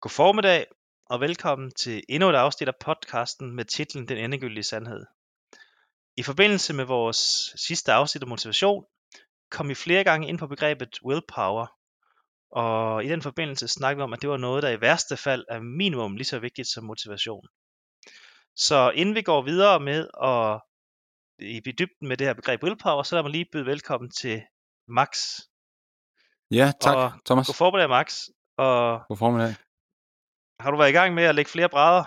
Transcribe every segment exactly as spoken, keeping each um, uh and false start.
God formiddag og velkommen til endnu et afsnit af podcasten med titlen Den Endegyldige Sandhed. I forbindelse med vores sidste afsnit om motivation, kom vi flere gange ind på begrebet willpower. Og i den forbindelse snakkede vi om, at det var noget, der i værste fald er minimum lige så vigtigt som motivation. Så inden vi går videre med at i dybden med det her begreb willpower, så lad mig lige byde velkommen til Max. Ja, tak og Thomas. God formiddag Max. Og god formiddag. Har du været i gang med at lægge flere brædder?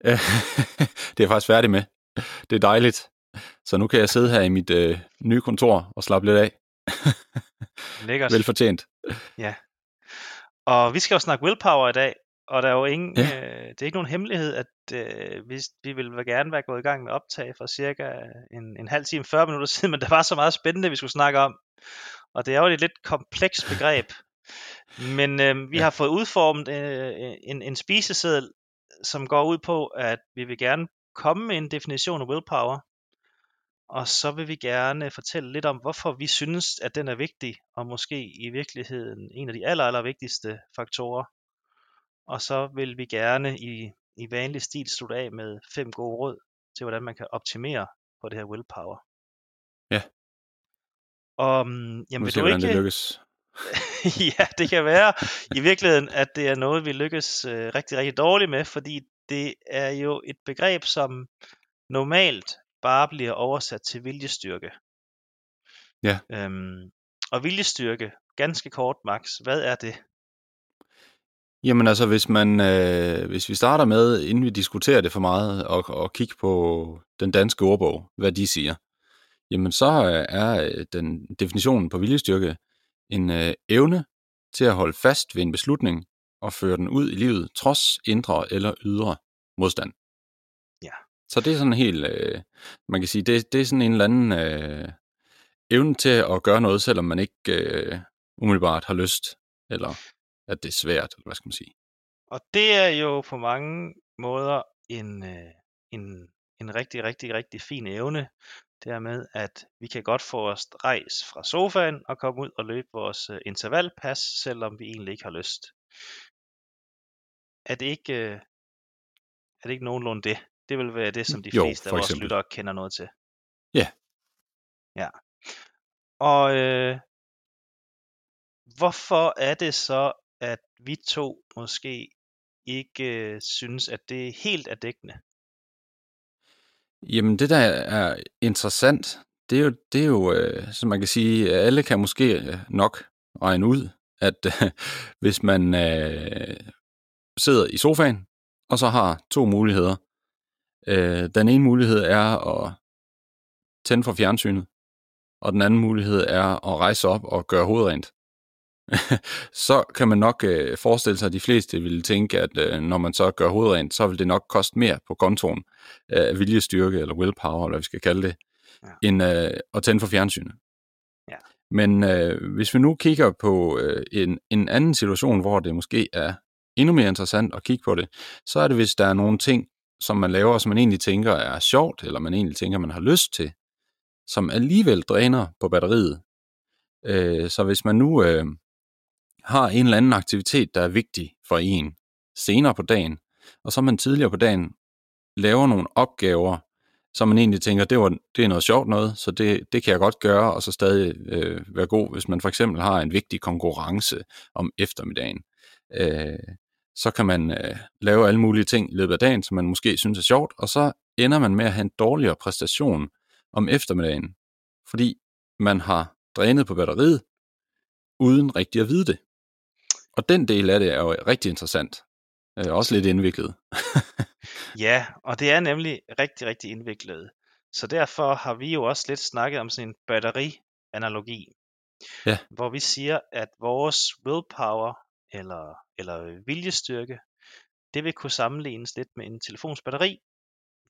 Det er jeg faktisk færdig med. Det er dejligt. Så nu kan jeg sidde her i mit øh, nye kontor og slappe lidt af. Lækkert. Velfortjent. Ja. Og vi skal jo snakke willpower i dag, og der er jo ingen, ja. øh, det er ikke nogen hemmelighed, at øh, vi, vi ville gerne være gået i gang med optag for cirka en, en halv time, fyrre minutter siden, men der var så meget spændende, vi skulle snakke om. Og det er jo et lidt komplekst begreb. Men øh, vi ja. har fået udformet øh, en, en spiseseddel, som går ud på, at vi vil gerne komme med en definition af willpower, og så vil vi gerne fortælle lidt om, hvorfor vi synes, at den er vigtig, og måske i virkeligheden en af de aller, aller vigtigste faktorer. Og så vil vi gerne i, i vanlig stil slutte af med fem gode råd til, hvordan man kan optimere på det her willpower. Ja. Og, jamen, nu vil se, du ikke... det lykkes. Ja, det kan være i virkeligheden, at det er noget, vi lykkes øh, rigtig, rigtig dårligt med, fordi det er jo et begreb, som normalt bare bliver oversat til viljestyrke. Ja. Øhm, og viljestyrke, ganske kort, Max, hvad er det? Jamen altså, hvis man, øh, hvis vi starter med, inden vi diskuterer det for meget, og, og kigge på den danske ordbog, hvad de siger, jamen så er den definitionen på viljestyrke en øh, evne til at holde fast ved en beslutning og føre den ud i livet, trods indre eller ydre modstand. Ja. Så det er sådan helt, øh, man kan sige, det, det er sådan en eller anden øh, evne til at gøre noget, selvom man ikke øh, umiddelbart har lyst, eller at det er svært, eller hvad skal man sige. Og det er jo på mange måder en, øh, en, en rigtig, rigtig, rigtig fin evne. Det er med, at vi kan godt få os rejse fra sofaen og komme ud og løbe vores øh, intervalpas, selvom vi egentlig ikke har lyst. Er det ikke, øh, er det ikke nogenlunde det? Det vil være det, som de jo, fleste af vores eksempel. Lyttere kender noget til. Ja. Ja. Og øh, hvorfor er det så, at vi to måske ikke øh, synes, at det helt er dækkende? Jamen det der er interessant, det er jo, det er jo øh, som man kan sige, alle kan måske nok regne ud, at øh, hvis man øh, sidder i sofaen, og så har to muligheder. Øh, den ene mulighed er at tænde for fjernsynet, og den anden mulighed er at rejse op og gøre hovedrent. Så kan man nok øh, forestille sig, at de fleste ville tænke, at øh, når man så gør hovedrent, så vil det nok koste mere på kontoen af øh, viljestyrke, eller willpower, eller hvad vi skal kalde det, ja. end øh, at tænde for fjernsynet. Ja. Men øh, hvis vi nu kigger på øh, en, en anden situation, hvor det måske er endnu mere interessant at kigge på det, så er det, hvis der er nogle ting, som man laver, som man egentlig tænker er sjovt, eller man egentlig tænker, man har lyst til, som alligevel dræner på batteriet. Øh, så hvis man nu... Øh, har en eller anden aktivitet, der er vigtig for en senere på dagen, og så man tidligere på dagen laver nogle opgaver, som man egentlig tænker, det, var, det er noget sjovt noget, så det, det kan jeg godt gøre, og så stadig øh, være god, hvis man for eksempel har en vigtig konkurrence om eftermiddagen. Øh, så kan man øh, lave alle mulige ting i løbet af dagen, som man måske synes er sjovt, og så ender man med at have en dårligere præstation om eftermiddagen, fordi man har drænet på batteriet, uden rigtig at vide det. Og den del af det er jo rigtig interessant. Øh, også lidt indviklet. Ja, og det er nemlig rigtig, rigtig indviklet. Så derfor har vi jo også lidt snakket om sådan en batterianalogi. Ja. Hvor vi siger, at vores willpower, eller, eller viljestyrke, det vil kunne sammenlignes lidt med en telefons batteri,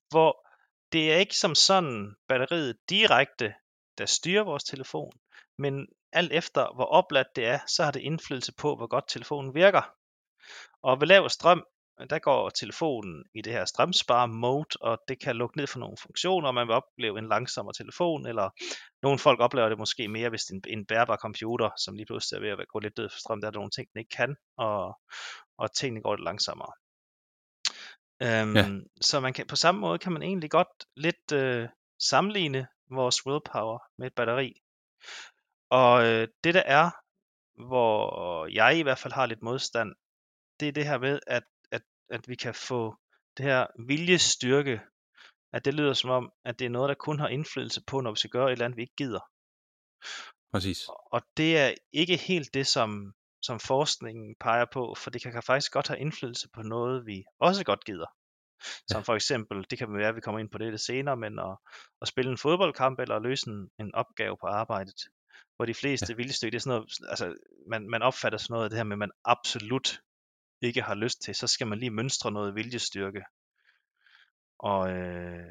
hvor det er ikke som sådan batteriet direkte, der styrer vores telefon, men alt efter hvor opladt det er, så har det indflydelse på, hvor godt telefonen virker. Og ved lav strøm, Men der går telefonen i det her strømspar-mode, og det kan lukke ned for nogle funktioner, og man vil opleve en langsommere telefon, eller nogle folk oplever det måske mere, hvis det er en, en bærbar computer, som lige pludselig er ved at gå lidt død for strøm, der er nogle ting, den ikke kan, og, og tingene går lidt langsommere. Øhm, ja. Så man kan, på samme måde kan man egentlig godt lidt øh, sammenligne vores willpower med et batteri. Og øh, det der er, hvor jeg i hvert fald har lidt modstand, det er det her med, at at vi kan få det her viljestyrke, at det lyder som om, at det er noget, der kun har indflydelse på, når vi skal gøre et eller andet, vi ikke gider. Præcis. Og det er ikke helt det, som, som forskningen peger på, for det kan faktisk godt have indflydelse på noget, vi også godt gider. Som ja. For eksempel, det kan være, at vi kommer ind på det lidt senere, men at, at spille en fodboldkamp, eller at løse en, en opgave på arbejdet, hvor de fleste ja. Viljestykke, det er sådan noget, altså, man, man opfatter sådan noget af det her med, man absolut ikke har lyst til, så skal man lige mønstre noget viljestyrke. Og, øh,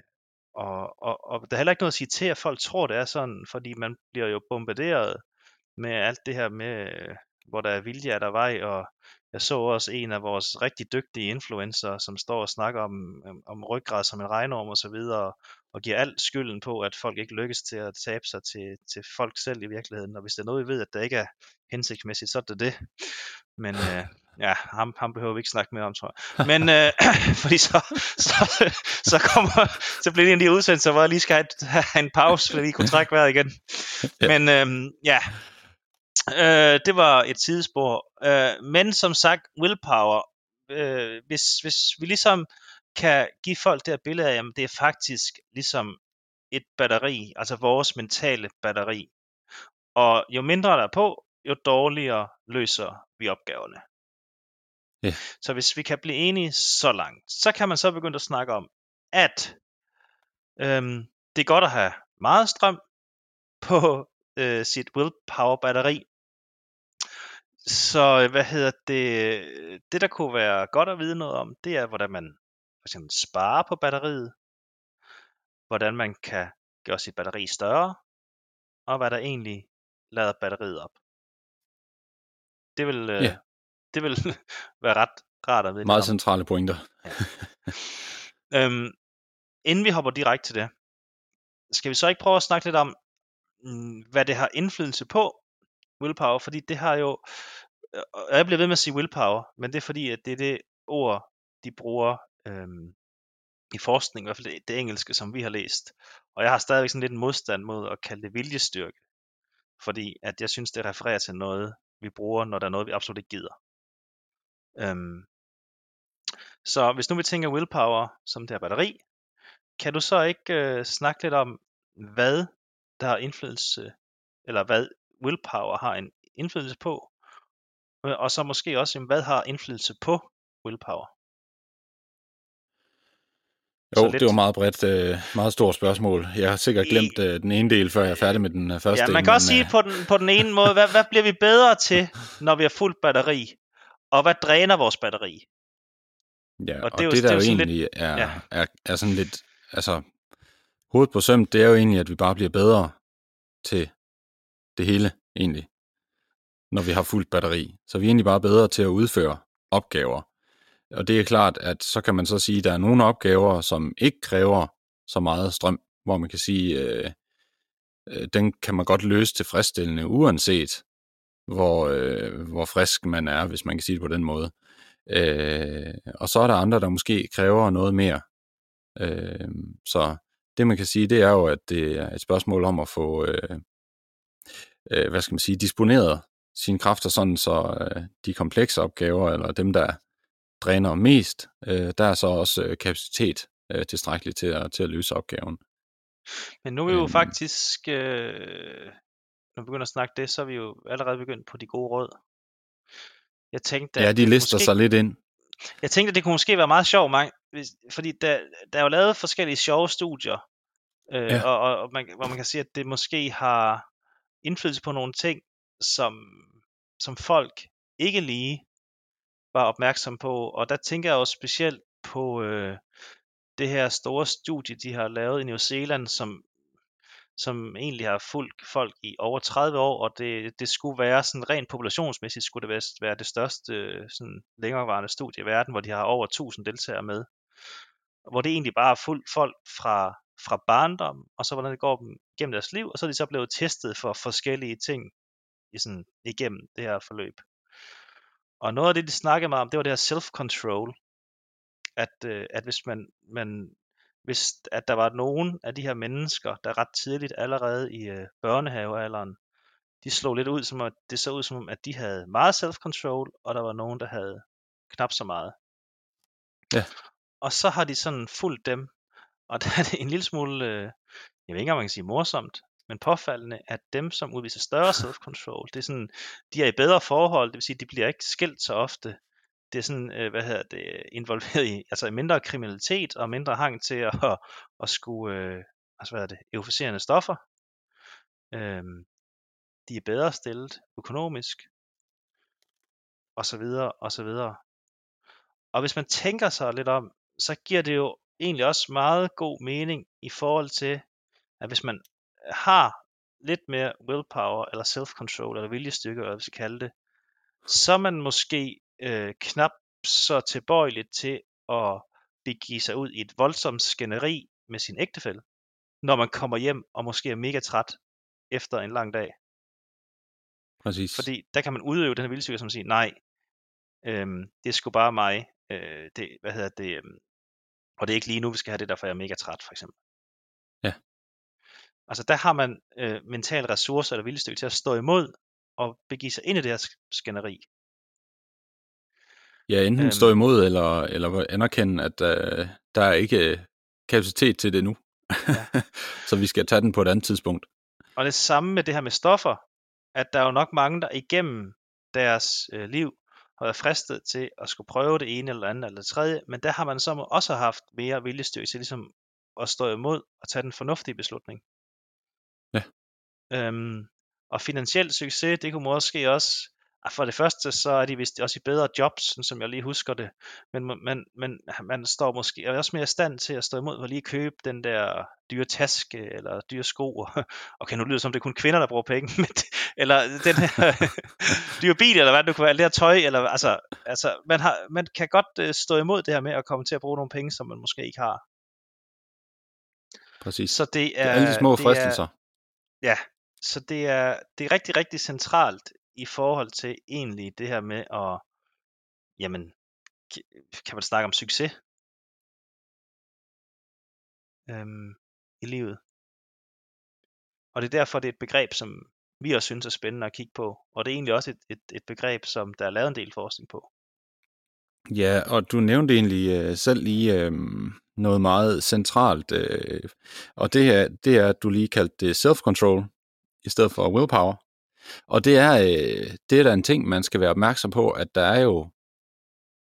og, og, og der er heller ikke noget at sige til, at folk tror, det er sådan, fordi man bliver jo bombarderet med alt det her med, hvor der er vilje, er der vej, og jeg så også en af vores rigtig dygtige influencer, som står og snakker om, om ryggrad som en regnorm og så videre, og giver alt skylden på, at folk ikke lykkes til at tabe sig til, til folk selv i virkeligheden, og hvis der er noget, vi ved, at der ikke er hensigtsmæssigt, så er det det. Men øh, ja, ham, ham behøver vi ikke snakke mere om, tror jeg. Men øh, fordi så, så, så kommer, så bliver det en af de udsendelser, hvor jeg lige skal have en pause, fordi vi kunne trække vejret igen. Men øh, ja, øh, det var et sidespor. Øh, men som sagt, willpower, øh, hvis, hvis vi ligesom kan give folk det her billede af, jamen det er faktisk ligesom et batteri, altså vores mentale batteri. Og jo mindre der er på, jo dårligere løser vi opgaverne. Yeah. Så hvis vi kan blive enige så langt, så kan man så begynde at snakke om, at øhm, det er godt at have meget strøm på øh, sit willpower-batteri. Så hvad hedder det? Det der kunne være godt at vide noget om, det er hvordan man for eksempel sparer på batteriet, hvordan man kan gøre sit batteri større, og hvad der egentlig lader batteriet op. Det vil øh, yeah. Det vil være ret rart at vide. Meget centrale pointer. Ja. øhm, inden vi hopper direkte til det, skal vi så ikke prøve at snakke lidt om, hvad det har indflydelse på willpower, fordi det har jo, jeg bliver ved med at sige willpower, men det er fordi, at det er det ord, de bruger øhm, i forskning, i hvert fald det, det engelske, som vi har læst. Og jeg har stadigvæk sådan lidt en modstand mod at kalde det viljestyrke, fordi at jeg synes, det refererer til noget, vi bruger, når der er noget, vi absolut ikke gider. Øhm. Så hvis nu vi tænker willpower som det her batteri, kan du så ikke øh, snakke lidt om, hvad der har indflydelse, eller hvad willpower har en indflydelse på, og så måske også, jamen, hvad har indflydelse på willpower? Jo, lidt... det var meget bredt, øh, meget stort spørgsmål. Jeg har sikkert glemt øh, den ene del, før jeg er færdig med den øh, første. Ja, man kan del, også men, sige øh... på, den, på den ene måde, hvad, hvad bliver vi bedre til, når vi har fuldt batteri? Og hvad dræner vores batteri? Ja, og det, og jo, det, det der jo egentlig lidt... er, ja. er, er sådan lidt, altså, hovedet på søm, det er jo egentlig, at vi bare bliver bedre til det hele, egentlig, når vi har fuldt batteri. Så vi er egentlig bare bedre til at udføre opgaver. Og det er klart, at så kan man så sige, at der er nogle opgaver, som ikke kræver så meget strøm, hvor man kan sige, øh, øh, den kan man godt løse tilfredsstillende, uanset hvor, øh, hvor frisk man er, hvis man kan sige det på den måde. Øh, og så er der andre, der måske kræver noget mere. Øh, så det man kan sige, det er jo, at det er et spørgsmål om at få, øh, øh, hvad skal man sige, disponeret sine kræfter, sådan så øh, de komplekse opgaver, eller dem, der dræner mest, øh, der er så også øh, kapacitet øh, tilstrækkeligt til at, til at løse opgaven. Men nu er vi jo øhm. faktisk, øh, når vi begynder at snakke det, så er vi jo allerede begyndt på de gode råd. Jeg tænkte, ja, de lister måske, sig lidt ind. Jeg tænkte, at det kunne måske være meget sjovt, fordi der, der er jo lavet forskellige sjove studier, øh, ja. og, og man, hvor man kan sige, at det måske har indflydelse på nogle ting, som, som folk ikke lige var opmærksom på, og der tænker jeg også specielt på øh, det her store studie, de har lavet i New Zealand, som, som egentlig har fulgt folk i over tredive år, og det, det skulle være sådan rent populationsmæssigt, skulle det være det største sådan længerevarende studie i verden, hvor de har over tusind deltagere med. Hvor det egentlig bare er fulgt folk fra, fra barndom, og så hvordan det går dem gennem deres liv, og så er de så blevet testet for forskellige ting i sådan, igennem det her forløb. Og noget af det, de snakkede meget om, det var det her self-control. At, øh, at hvis man, man hvis at der var nogen af de her mennesker, der ret tidligt allerede i øh, børnehavealderen, de slog lidt ud, som at det så ud som om, at de havde meget self-control, og der var nogen, der havde knap så meget. Ja. Og så har de sådan fulgt dem, og der er det en lille smule, øh, jeg ved ikke om man kan sige morsomt, men påfaldende, at dem, som udviser større self-control, det er sådan, de er i bedre forhold, det vil sige, de bliver ikke skilt så ofte. Det er sådan, øh, hvad hedder det, involveret i, altså i mindre kriminalitet og mindre hang til at, at, at skulle, øh, altså hvad er det, euforiserende stoffer. Øhm, de er bedre stillet økonomisk, og så videre, og så videre. Og hvis man tænker sig lidt om, så giver det jo egentlig også meget god mening i forhold til, at hvis man har lidt mere willpower, eller self-control, eller viljestyrke, eller hvad vi skal kalde det, så er man måske øh, knap så tilbøjeligt til at begive sig ud i et voldsomt skænderi med sin ægtefælle, når man kommer hjem og måske er mega træt efter en lang dag. Præcis. Fordi der kan man udøve den her viljestyrke, som siger, nej, øhm, det er sgu bare mig, øh, det, hvad hedder det, øhm, og det er ikke lige nu, vi skal have det, derfor jeg er mega træt, for eksempel. Ja. Altså der har man øh, mentale ressourcer eller viljestyrke til at stå imod og begive sig ind i det her skænderi. Ja, enten øhm, stå imod eller, eller anerkende, at øh, der er ikke øh, kapacitet til det nu. Ja. Så vi skal tage den på et andet tidspunkt. Og det samme med det her med stoffer, at der er jo nok mange, der igennem deres øh, liv har været fristet til at skulle prøve det ene eller andet eller det tredje, men der har man så også haft mere viljestyrke til ligesom at stå imod og tage den fornuftige beslutning. Ja. Øhm, og finansiel succes, det kunne måske også, for det første så er de vist også i bedre jobs, som jeg lige husker det, men man, man, man står måske er også mere i stand til at stå imod og lige købe den der dyre taske eller dyre sko, og okay, nu lyder det som det er kun kvinder, der bruger penge, men det, eller den her dyre bil, eller hvad det kunne være, det her tøj, eller, altså, altså man, har, man kan godt stå imod det her med at komme til at bruge nogle penge, som man måske ikke har. Præcis, så det er, det er alle de små fristelser. Ja, så det er, det er rigtig, rigtig centralt i forhold til egentlig det her med at, jamen, kan man snakke om succes øhm, i livet. Og det er derfor, det er et begreb, som vi også synes er spændende at kigge på, og det er egentlig også et, et, et begreb, som der er lavet en del forskning på. Ja, og du nævnte egentlig øh, selv lige øh, noget meget centralt, øh, og det her, det er, at du lige kaldte det self-control i stedet for willpower. Og det er, øh, det er da en ting, man skal være opmærksom på, at der er jo,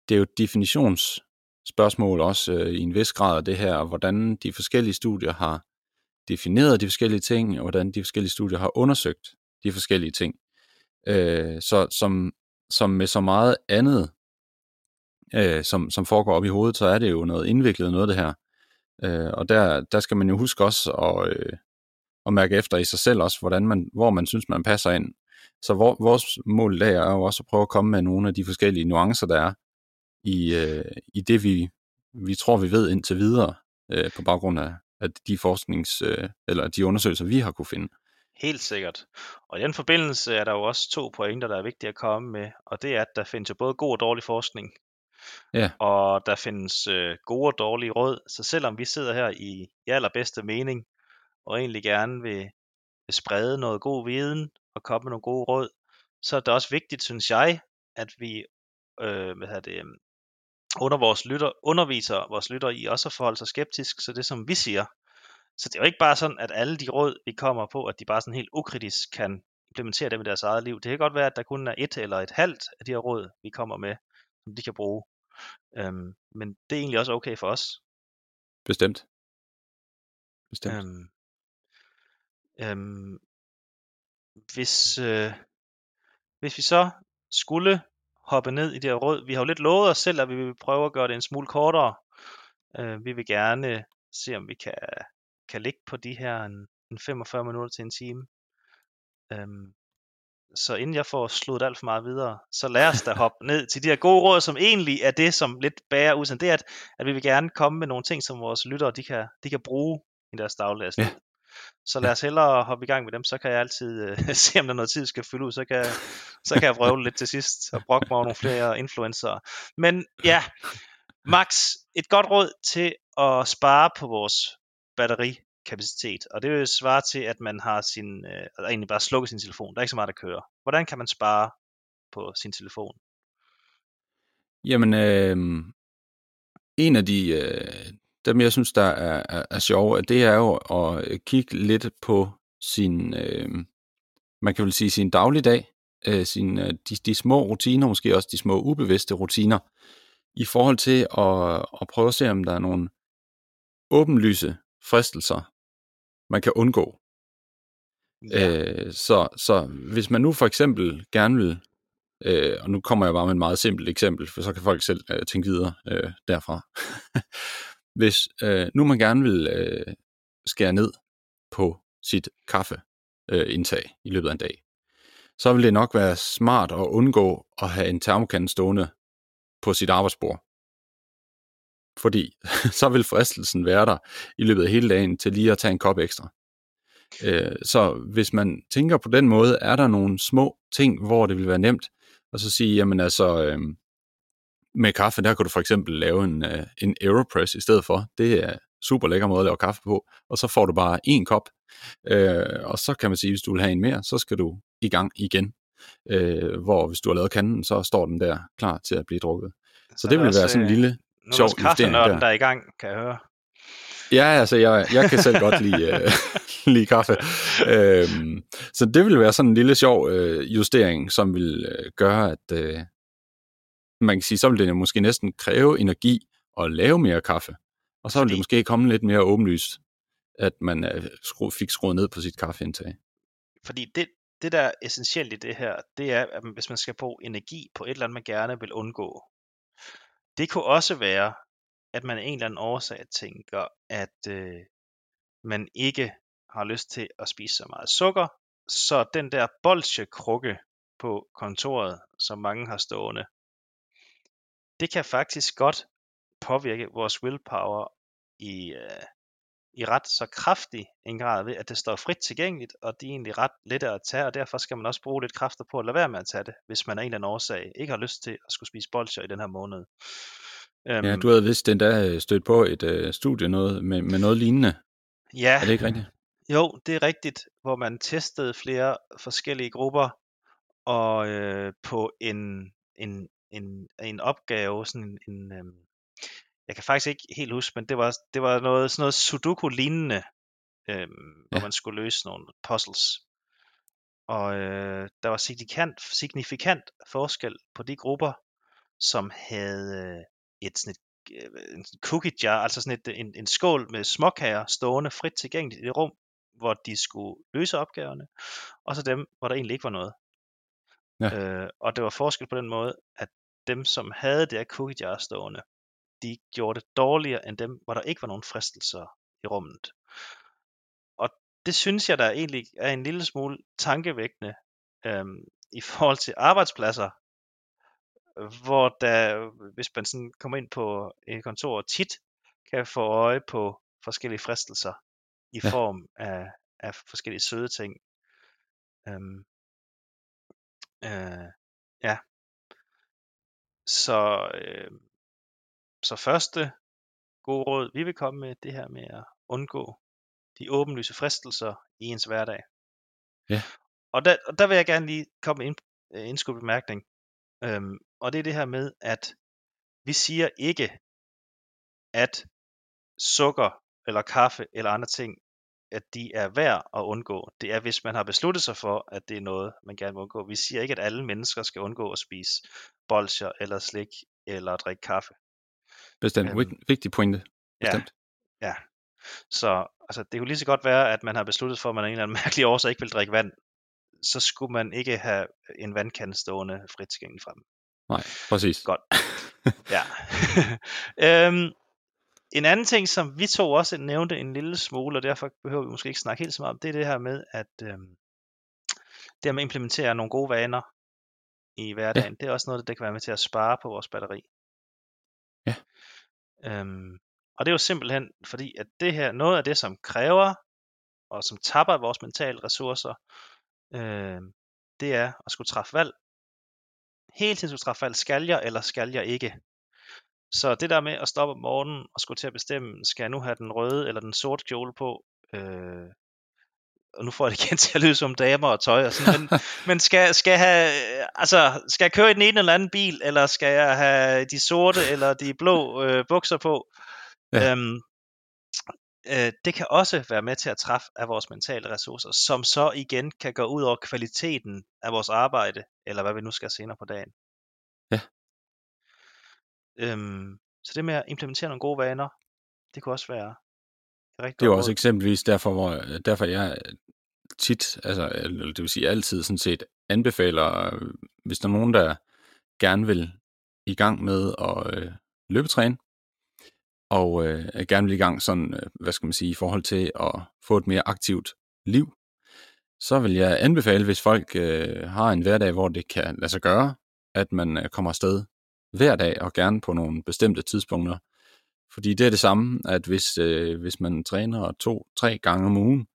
det er jo et definitionsspørgsmål også øh, i en vis grad af det her, hvordan de forskellige studier har defineret de forskellige ting, og hvordan de forskellige studier har undersøgt de forskellige ting. Øh, så som, som med så meget andet, Øh, som, som foregår op i hovedet, så er det jo noget indviklet noget, det her. Øh, og der, der skal man jo huske også at, øh, at mærke efter i sig selv også, hvordan man, hvor man synes, man passer ind. Så vor, vores mål der er jo også at prøve at komme med nogle af de forskellige nuancer, der er i, øh, i det, vi, vi tror, vi ved indtil videre, øh, på baggrund af, af de forsknings, øh, eller de undersøgelser, vi har kunne finde. Helt sikkert. Og i den forbindelse er der jo også to pointer, der er vigtige at komme med, og det er, at der findes jo både god og dårlig forskning. Yeah. Og der findes øh, gode og dårlige råd, så selvom vi sidder her i, i allerbedste mening og egentlig gerne vil, vil sprede noget god viden og komme med nogle gode råd, så er det også vigtigt, synes jeg, at vi øh, hvad hedder det, under vores lytter, underviser vores lytter i også at forholde sig skeptisk så det, som vi siger. Så det er jo ikke bare sådan, at alle de råd, vi kommer på, at de bare sådan helt ukritisk kan implementere dem i deres eget liv. Det kan godt være, at der kun er et eller et halvt af de her råd, vi kommer med, som de kan bruge. Øhm, men det er egentlig også okay for os. Bestemt. Bestemt. Øhm, øhm, hvis, øh, hvis vi så skulle hoppe ned i det her råd, vi har jo lidt lovet os selv, at vi vil prøve at gøre det en smule kortere. Øh, vi vil gerne se, om vi kan, kan ligge på de her en femogfyrre minutter til en time. Øhm, så inden jeg får slået alt for meget videre, så lad os da hoppe ned til de her gode råd, som egentlig er det, som lidt bærer ud. Det er, at, at vi vil gerne komme med nogle ting, som vores lyttere de kan, de kan bruge i deres dagligdags. Ja. Så lad os hellere hoppe i gang med dem, så kan jeg altid øh, se, om der er noget tid, skal fylde ud, så kan, så kan jeg vrøvle lidt til sidst og brokke mig over nogle flere influencer. Men ja, Max, et godt råd til at spare på vores batterikapacitet, og det vil svare til, at man har sin, øh, egentlig bare slukker sin telefon, der er ikke så meget, der kører. Hvordan kan man spare på sin telefon? Jamen, øh, en af de... Øh... Dem, jeg synes, der er, er, er sjove, det er jo at kigge lidt på sin, øh, man kan vel sige, sin dagligdag, øh, sin, de, de små rutiner, måske også de små ubevidste rutiner, i forhold til at, at prøve at se, om der er nogle åbenlyse fristelser, man kan undgå. Ja. Øh, så, så hvis man nu for eksempel gerne vil, øh, og nu kommer jeg bare med et meget simpelt eksempel, for så kan folk selv øh, tænke videre øh, derfra. Hvis øh, nu man gerne vil øh, skære ned på sit kaffeindtag øh, i løbet af en dag, så vil det nok være smart at undgå at have en termokande stående på sit arbejdsbord. Fordi så vil fristelsen være der i løbet af hele dagen til lige at tage en kop ekstra. Øh, så hvis man tænker på den måde, er der nogle små ting, hvor det vil være nemt at så sige, jamen altså... Øh, med kaffe, der kan du for eksempel lave en, en Aeropress i stedet for. Det er super lækker måde at lave kaffe på, og så får du bare en kop. Øh, og så kan man sige, hvis du vil have en mere, så skal du i gang igen. Øh, hvor hvis du har lavet kanden, så står den der klar til at blive drukket. Så, så det vil være sådan en lille sjov investering der. der er i gang, kan jeg høre. Ja, altså jeg, jeg kan selv godt lide, øh, lide kaffe. Øh, så det vil være sådan en lille sjov øh, justering, som vil øh, gøre, at... Øh, man kan sige, så vil det måske næsten kræve energi at lave mere kaffe. Og så vil det måske komme lidt mere åbenlyst, at man fik skruet ned på sit kaffeindtag. Fordi det, det der er essentielt i det her, det er, at hvis man skal bruge energi på et eller andet, man gerne vil undgå. Det kunne også være, at man af en eller anden årsag tænker, at øh, man ikke har lyst til at spise så meget sukker. Så den der bolsjekrukke på kontoret, som mange har stående, det kan faktisk godt påvirke vores willpower i, øh, i ret så kraftig en grad ved, at det står frit tilgængeligt, og det er egentlig ret let at tage, og derfor skal man også bruge lidt kræfter på at lade være med at tage det, hvis man af en eller anden årsag ikke har lyst til at skulle spise bolsjer i den her måned. Um, ja, du havde vist den der stødt på et øh, studie noget, med, med noget lignende. Ja, er det ikke rigtigt? Jo, det er rigtigt, hvor man testede flere forskellige grupper, og øh, på en... en En, en opgave, sådan en, en øhm, jeg kan faktisk ikke helt huske, men det var, det var noget, sådan noget Sudoku-lignende, øhm, ja. Hvor man skulle løse nogle puzzles. Og øh, der var signifikant, signifikant forskel på de grupper, som havde et, sådan et, en cookie jar, altså sådan et, en, en skål med småkager stående frit tilgængeligt i et rum, hvor de skulle løse opgaverne, og så dem, hvor der egentlig ikke var noget. Ja. Øh, og det var forskel på den måde, at dem, som havde det her cookie jar stående, de gjorde det dårligere end dem, hvor der ikke var nogen fristelser i rummet. Og det synes jeg, der egentlig er en lille smule tankevækkende øhm, i forhold til arbejdspladser, hvor der, hvis man sådan kommer ind på et kontor, og tit kan få øje på forskellige fristelser i ja. form af, af forskellige søde ting. Øhm, øh, ja. Så, øh, så første gode råd, vi vil komme med, det her med at undgå de åbenlyse fristelser i ens hverdag. Ja. Og der, og der vil jeg gerne lige komme med en indskudt bemærkning. Øhm, og det er det her med, at vi siger ikke, at sukker eller kaffe eller andre ting, at de er værd at undgå. Det er, hvis man har besluttet sig for, at det er noget, man gerne vil undgå. Vi siger ikke, at alle mennesker skal undgå at spise bolsjer eller slik eller drikke kaffe. Bestemt. Øhm, Vigtig pointe. Bestemt. Ja, ja. Så altså, det kunne lige så godt være, at man har besluttet for, at man af en eller anden mærkelig årsag ikke vil drikke vand. Så skulle man ikke have en vandkande stående frit tilgængelig frem. Nej, præcis. Godt. Ja. øhm, En anden ting, som vi to også nævnte en lille smule, og derfor behøver vi måske ikke snakke helt så meget om, det er det her med at, øh, det her med at implementere nogle gode vaner i hverdagen. Ja. Det er også noget, der kan være med til at spare på vores batteri. Ja. Øhm, og det er jo simpelthen fordi, at det her, noget af det, som kræver og som tapper vores mentale ressourcer, øh, det er at skulle træffe valg. Hele tiden skulle træffe valg, skal jeg eller skal jeg ikke? Så det der med at stoppe om morgenen og skulle til at bestemme, skal jeg nu have den røde eller den sorte kjole på, øh, og nu får jeg det igen til at lyde som damer og tøj og sådan, men, men skal, skal, jeg have, altså, skal jeg køre i den ene eller anden bil, eller skal jeg have de sorte eller de blå øh, bukser på? Ja. Øhm, øh, det kan også være med til at træffe af vores mentale ressourcer, som så igen kan gå ud over kvaliteten af vores arbejde, eller hvad vi nu skal senere på dagen. Ja. Øhm, så det med at implementere nogle gode vaner, det kunne også være rigtig. Det er også eksempelvis derfor, hvor, derfor jeg tit, altså, det vil sige altid sådan set, anbefaler, hvis der er nogen, der gerne vil i gang med at øh, løbetræne, og øh, gerne vil i gang sådan, øh, hvad skal man sige, i forhold til at få et mere aktivt liv, så vil jeg anbefale, hvis folk øh, har en hverdag, hvor det kan lade sig gøre, at man øh, kommer afsted hver dag, og gerne på nogle bestemte tidspunkter. Fordi det er det samme, at hvis, øh, hvis man træner to, tre gange om ugen,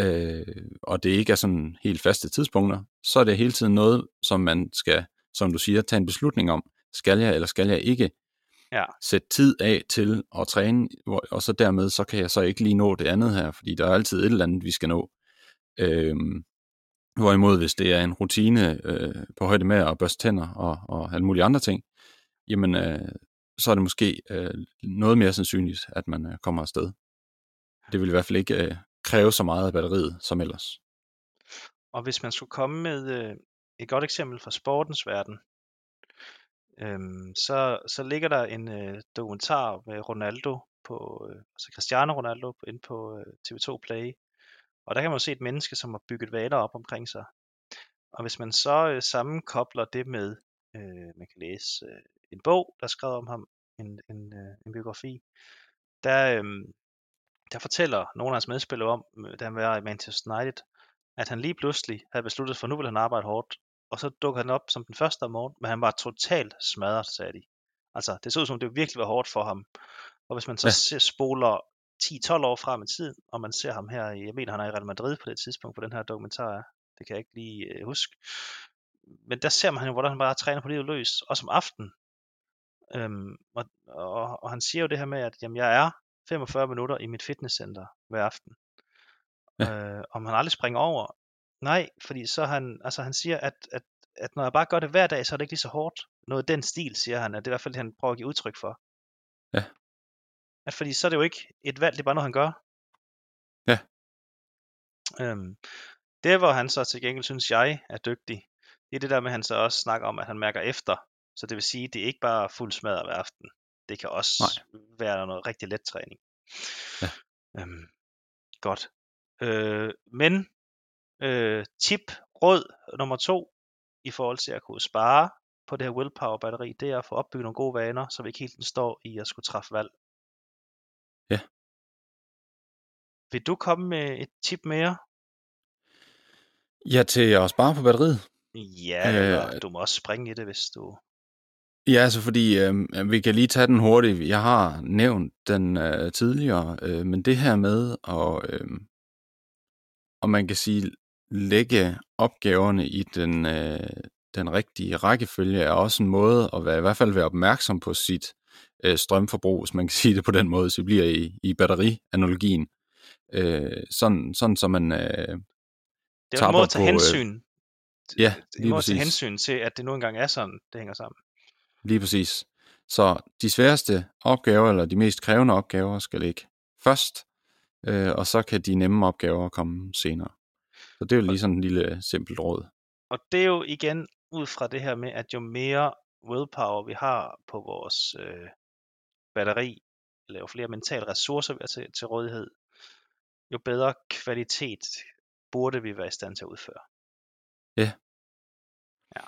øh, og det ikke er sådan helt faste tidspunkter, så er det hele tiden noget, som man skal, som du siger, tage en beslutning om. Skal jeg eller skal jeg ikke ja. sætte tid af til at træne, og så dermed, så kan jeg så ikke lige nå det andet her, fordi der er altid et eller andet, vi skal nå. Øh, hvorimod, hvis det er en rutine øh, på højde med at børste tænder og, og alle mulige andre ting, jamen, øh, så er det måske øh, noget mere sandsynligt, at man øh, kommer afsted. Det vil i hvert fald ikke øh, kræve så meget af batteriet som ellers. Og hvis man skulle komme med øh, et godt eksempel fra sportens verden, øh, så, så ligger der en øh, dokumentar med Ronaldo, på, øh, altså Cristiano Ronaldo, inde på øh, T V to Play. Og der kan man jo se et menneske, som har bygget vaner op omkring sig. Og hvis man så øh, sammenkobler det med, øh, man kan læse øh, en bog, der er skrevet om ham, en, en, en biografi, der, øhm, der fortæller nogle af hans medspillere om, da han var i Manchester United, at han lige pludselig havde besluttet for, nu vil han arbejde hårdt, og så dukker han op som den første om morgenen, men han var totalt smadret, sagde de. Altså, det så ud som, det virkelig var hårdt for ham. Og hvis man så ja. ser, spoler ti tolv år frem i tiden, og man ser ham her, jeg mener, han er i Real Madrid på det tidspunkt, på den her dokumentar, det kan jeg ikke lige øh, huske, men der ser man jo, hvordan han bare træner på livet løs, også om aftenen. Øhm, og, og, og han siger jo det her med, at jamen, jeg er femogfyrre minutter i mit fitnesscenter hver aften. Ja. Øh, om han aldrig springer over? Nej, fordi så han, altså han siger, at, at, at når jeg bare gør det hver dag, så er det ikke lige så hårdt. Noget af den stil, siger han, at det er i hvert fald det, han prøver at give udtryk for. Ja. At fordi så er det jo ikke et valg, det er bare noget, han gør. Ja. Øhm, det, hvor han så til gengæld synes, jeg er dygtig, det er det der med, at han så også snakker om, at han mærker efter. Så det vil sige, at det er ikke bare fuld smadret hver aften. Det kan også Nej. være noget rigtig let træning. Ja. Øhm, godt. Øh, men øh, tip, råd nummer to, i forhold til at kunne spare på det her willpower-batteri, det er at få opbygget nogle gode vaner, så vi ikke helt står i at skulle træffe valg. Ja. Vil du komme med et tip mere? Ja, til at spare på batteriet. Ja, øh, du må også springe i det, hvis du... Ja, altså fordi, øh, vi kan lige tage den hurtigt. Jeg har nævnt den øh, tidligere, øh, men det her med at, øh, og man kan sige, lægge opgaverne i den, øh, den rigtige rækkefølge, er også en måde at være, i hvert fald være opmærksom på sit øh, strømforbrug, hvis man kan sige det på den måde, så bliver i, i batterianalogien. Øh, sådan, sådan, så man øh, tapper på... Det er en måde at tage hensyn. Øh, ja, lige præcis. En måde at hensyn til, at det nu engang er sådan, det hænger sammen. Lige præcis. Så de sværeste opgaver, eller de mest krævende opgaver, skal ligge først, øh, og så kan de nemme opgaver komme senere. Så det er jo lige sådan en lille simpelt råd. Og det er jo igen ud fra det her med, at jo mere willpower vi har på vores øh, batteri, eller jo flere mentale ressourcer vi har til, til rådighed, jo bedre kvalitet burde vi være i stand til at udføre. Ja. ja.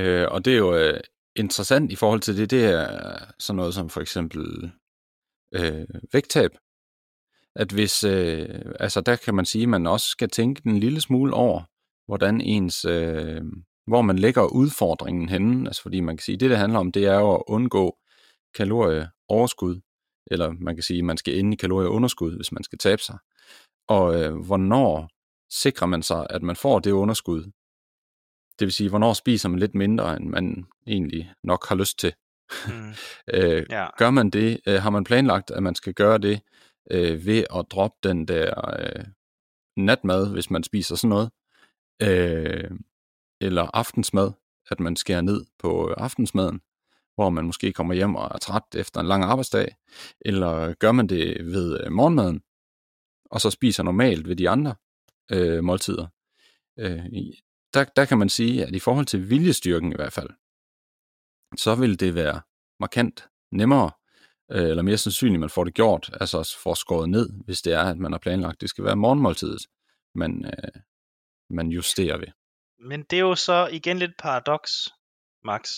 Øh, og det er jo... Øh, interessant i forhold til det, det er sådan noget som for eksempel øh, vægttab. At hvis, øh, altså der kan man sige, at man også skal tænke en lille smule over, hvordan ens, øh, hvor man lægger udfordringen henne. Altså fordi man kan sige, at det, det handler om, det er jo at undgå kalorieoverskud, eller man kan sige, at man skal ende i kalorieunderskud, hvis man skal tabe sig. Og øh, hvornår sikrer man sig, at man får det underskud? Det vil sige, hvornår spiser man lidt mindre, end man egentlig nok har lyst til? Mm. øh, ja. Gør man det? Øh, har man planlagt, at man skal gøre det øh, ved at droppe den der øh, natmad, hvis man spiser sådan noget? Øh, eller aftensmad, at man skærer ned på aftensmaden, hvor man måske kommer hjem og er træt efter en lang arbejdsdag? Eller gør man det ved øh, morgenmaden, og så spiser normalt ved de andre øh, måltider? Øh, der, der kan man sige, at i forhold til viljestyrken i hvert fald, så vil det være markant nemmere, øh, eller mere sandsynligt, man får det gjort, altså får skåret ned, hvis det er, at man har planlagt, det skal være morgenmåltidet, man, øh, man justerer ved. Men det er jo så igen lidt paradoks, Max.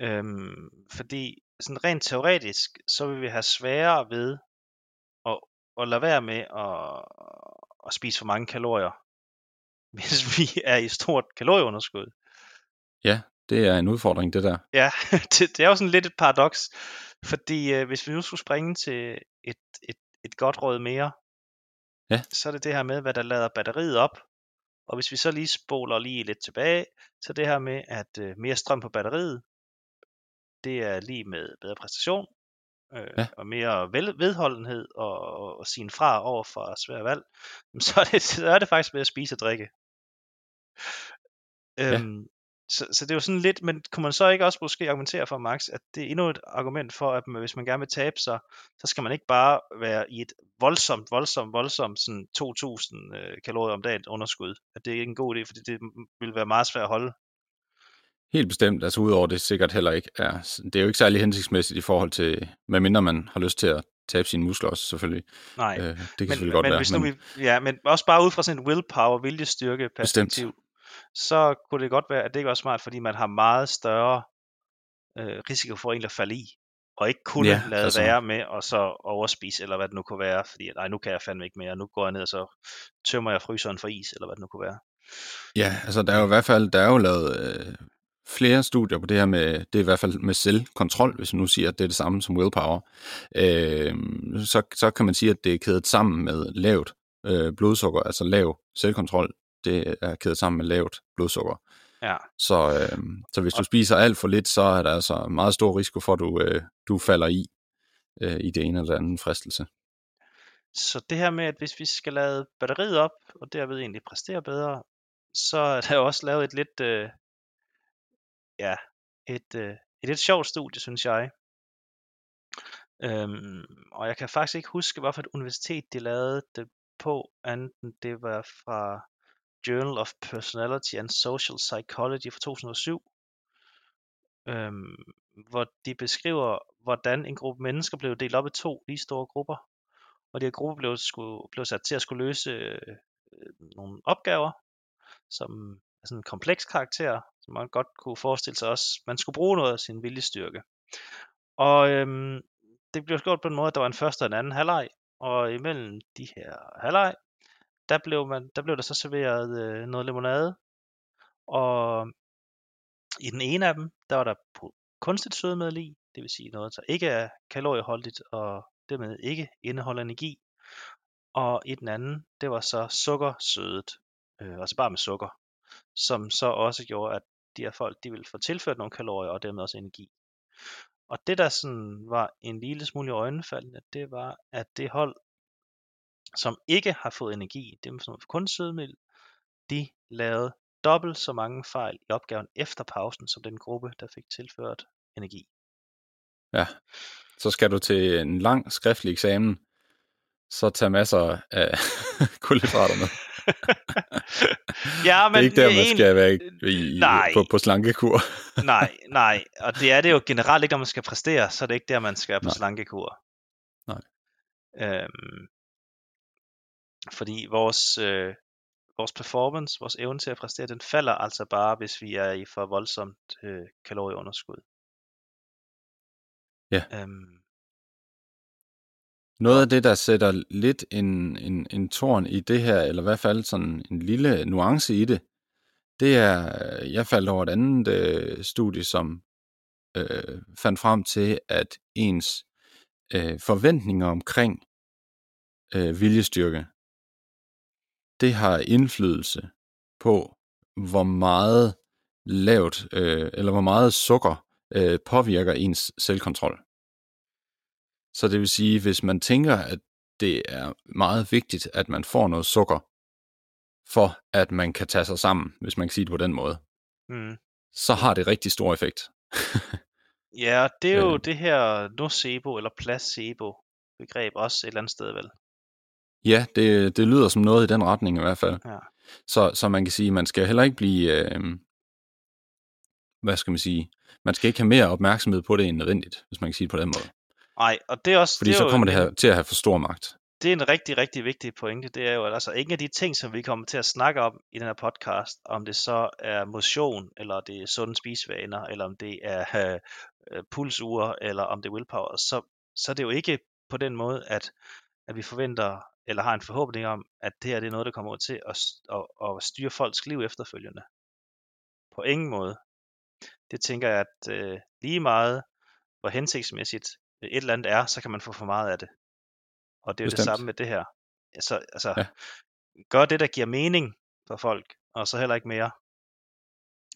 Øhm, fordi sådan rent teoretisk, så vil vi have sværere ved at, at lade være med at, at spise for mange kalorier, hvis vi er i stort kalorieunderskud. Ja. Det er en udfordring, det der. Ja, det, det er jo sådan lidt et paradoks, fordi øh, hvis vi nu skulle springe til et, et, et godt råd mere, ja. Så er det det her med, hvad der lader batteriet op, og hvis vi så lige spoler lige lidt tilbage, så det her med, at øh, mere strøm på batteriet, det er lige med bedre præstation, øh, ja. Og mere vel, vedholdenhed, og, og, og sige fra over for svære valg, så er, det, så er det faktisk med at spise og drikke. Øhm, ja. Så, så det er jo sådan lidt, men kunne man så ikke også måske argumentere for, Max, at det er endnu et argument for, at man, hvis man gerne vil tabe sig, så skal man ikke bare være i et voldsomt, voldsomt, voldsomt sådan to tusind øh, kalorier om dagen underskud. At det er ikke en god idé, fordi det vil være meget svært at holde. Helt bestemt, altså udover det sikkert heller ikke er, det er jo ikke særlig hensigtsmæssigt i forhold til, medmindre man har lyst til at tabe sine muskler også selvfølgelig. Nej, øh, det kan men, selvfølgelig godt men, være. Hvis men... Nu vi, ja, men også bare ud fra sådan et willpower, viljestyrke perspektiv. Bestemt. Så kunne det godt være, at det ikke var smart, fordi man har meget større øh, risiko for egentlig at falde i, og ikke kunne ja, lade altså. være med at så overspise, eller hvad det nu kunne være, fordi nej, nu kan jeg fandme ikke mere, nu går jeg ned, og så tømmer jeg fryseren for is, eller hvad det nu kunne være. Ja, altså der er jo i hvert fald, der er jo lavet øh, flere studier på det her med, det er i hvert fald med selvkontrol, hvis man nu siger, at det er det samme som willpower, øh, så, så kan man sige, at det er kædet sammen med lavt øh, blodsukker, altså lav selvkontrol, det er kædet sammen med lavt blodsukker. Ja. Så, øh, så hvis du spiser alt for lidt, så er der altså meget stor risiko for, at du, øh, du falder i, øh, i det ene eller andet fristelse. Så det her med, at hvis vi skal lade batteriet op, og derved egentlig præstere bedre, så er der også lavet et lidt, øh, ja, et, øh, et lidt sjovt studie, synes jeg. Øhm, og jeg kan faktisk ikke huske, hvorfor et universitet, de lavede det på, anden det var fra Journal of Personality and Social Psychology fra to tusind og syv, øhm, hvor de beskriver, hvordan en gruppe mennesker blev delt op i to lige store grupper, og de her grupper blev, skulle, blev sat til at skulle løse øh, nogle opgaver, som er sådan en kompleks karakter, som man godt kunne forestille sig også, man skulle bruge noget af sin viljestyrke. Og øhm, det blev gjort på den måde, at der var en første og en anden halvleg, og imellem de her halvleg, Der blev, man, der blev der så serveret øh, noget limonade, og i den ene af dem, der var der kunstigt sødemiddel i, det vil sige noget, der ikke er kalorieholdigt, og dermed ikke indeholder energi, og i den anden, det var så sukkersødet, øh, altså bare med sukker, som så også gjorde, at de her folk, de ville få tilført nogle kalorier, og dermed også energi. Og det der sådan var en lille smule øjenfaldende, det var, at det hold, som ikke har fået energi, dem som kun sødemiddel, de lavede dobbelt så mange fejl i opgaven efter pausen, som den gruppe, der fik tilført energi. Ja, så skal du til en lang skriftlig eksamen, så tager masser af kulhydrater med. Ja, men det er ikke der, man en... skal være i, i, på, på slankekur. nej, nej, og det er det jo generelt ikke, når man skal præstere, så er det ikke der, man skal på nej. slankekur. Nej. Øhm... Fordi vores, øh, vores performance, vores evne til at præstere, den falder altså bare, hvis vi er i for voldsomt øh, kalorieunderskud. Ja. Øhm, Noget af det, der sætter lidt en, en, en torn i det her, eller i hvert fald sådan en lille nuance i det, det er, jeg faldt over et andet øh, studie, som øh, fandt frem til, at ens øh, forventninger omkring øh, viljestyrke, det har indflydelse på, hvor meget lavt, øh, eller hvor meget sukker øh, påvirker ens selvkontrol. Så det vil sige, hvis man tænker, at det er meget vigtigt, at man får noget sukker, for at man kan tage sig sammen, hvis man kan sige det på den måde, mm. så har det rigtig stor effekt. Ja, det er jo øh. det her nocebo eller placebo-begreb også et eller andet sted, vel? Ja, det, det lyder som noget i den retning i hvert fald. Ja. Så, så man kan sige, at man skal heller ikke blive, øh, hvad skal man sige, man skal ikke have mere opmærksomhed på det end nødvendigt, hvis man kan sige det på den måde. Nej, og det er også... Fordi det er så kommer jo, det her til at have for stor magt. Det er en rigtig, rigtig vigtig pointe. Det er jo, at altså, ingen af de ting, som vi kommer til at snakke om i den her podcast, om det så er motion, eller det er sunde spisevaner, eller om det er øh, pulsure, eller om det er willpower, så, så er det jo ikke på den måde, at, at vi forventer, eller har en forhåbning om, at det her det er noget, der kommer til at, at, at styre folks liv efterfølgende. På ingen måde. Det tænker jeg, at øh, lige meget, hvor hensigtsmæssigt et eller andet er, så kan man få for meget af det. Og det er jo Bestemt. Det samme med det her. Så, altså, ja. Gør det, der giver mening for folk, og så heller ikke mere.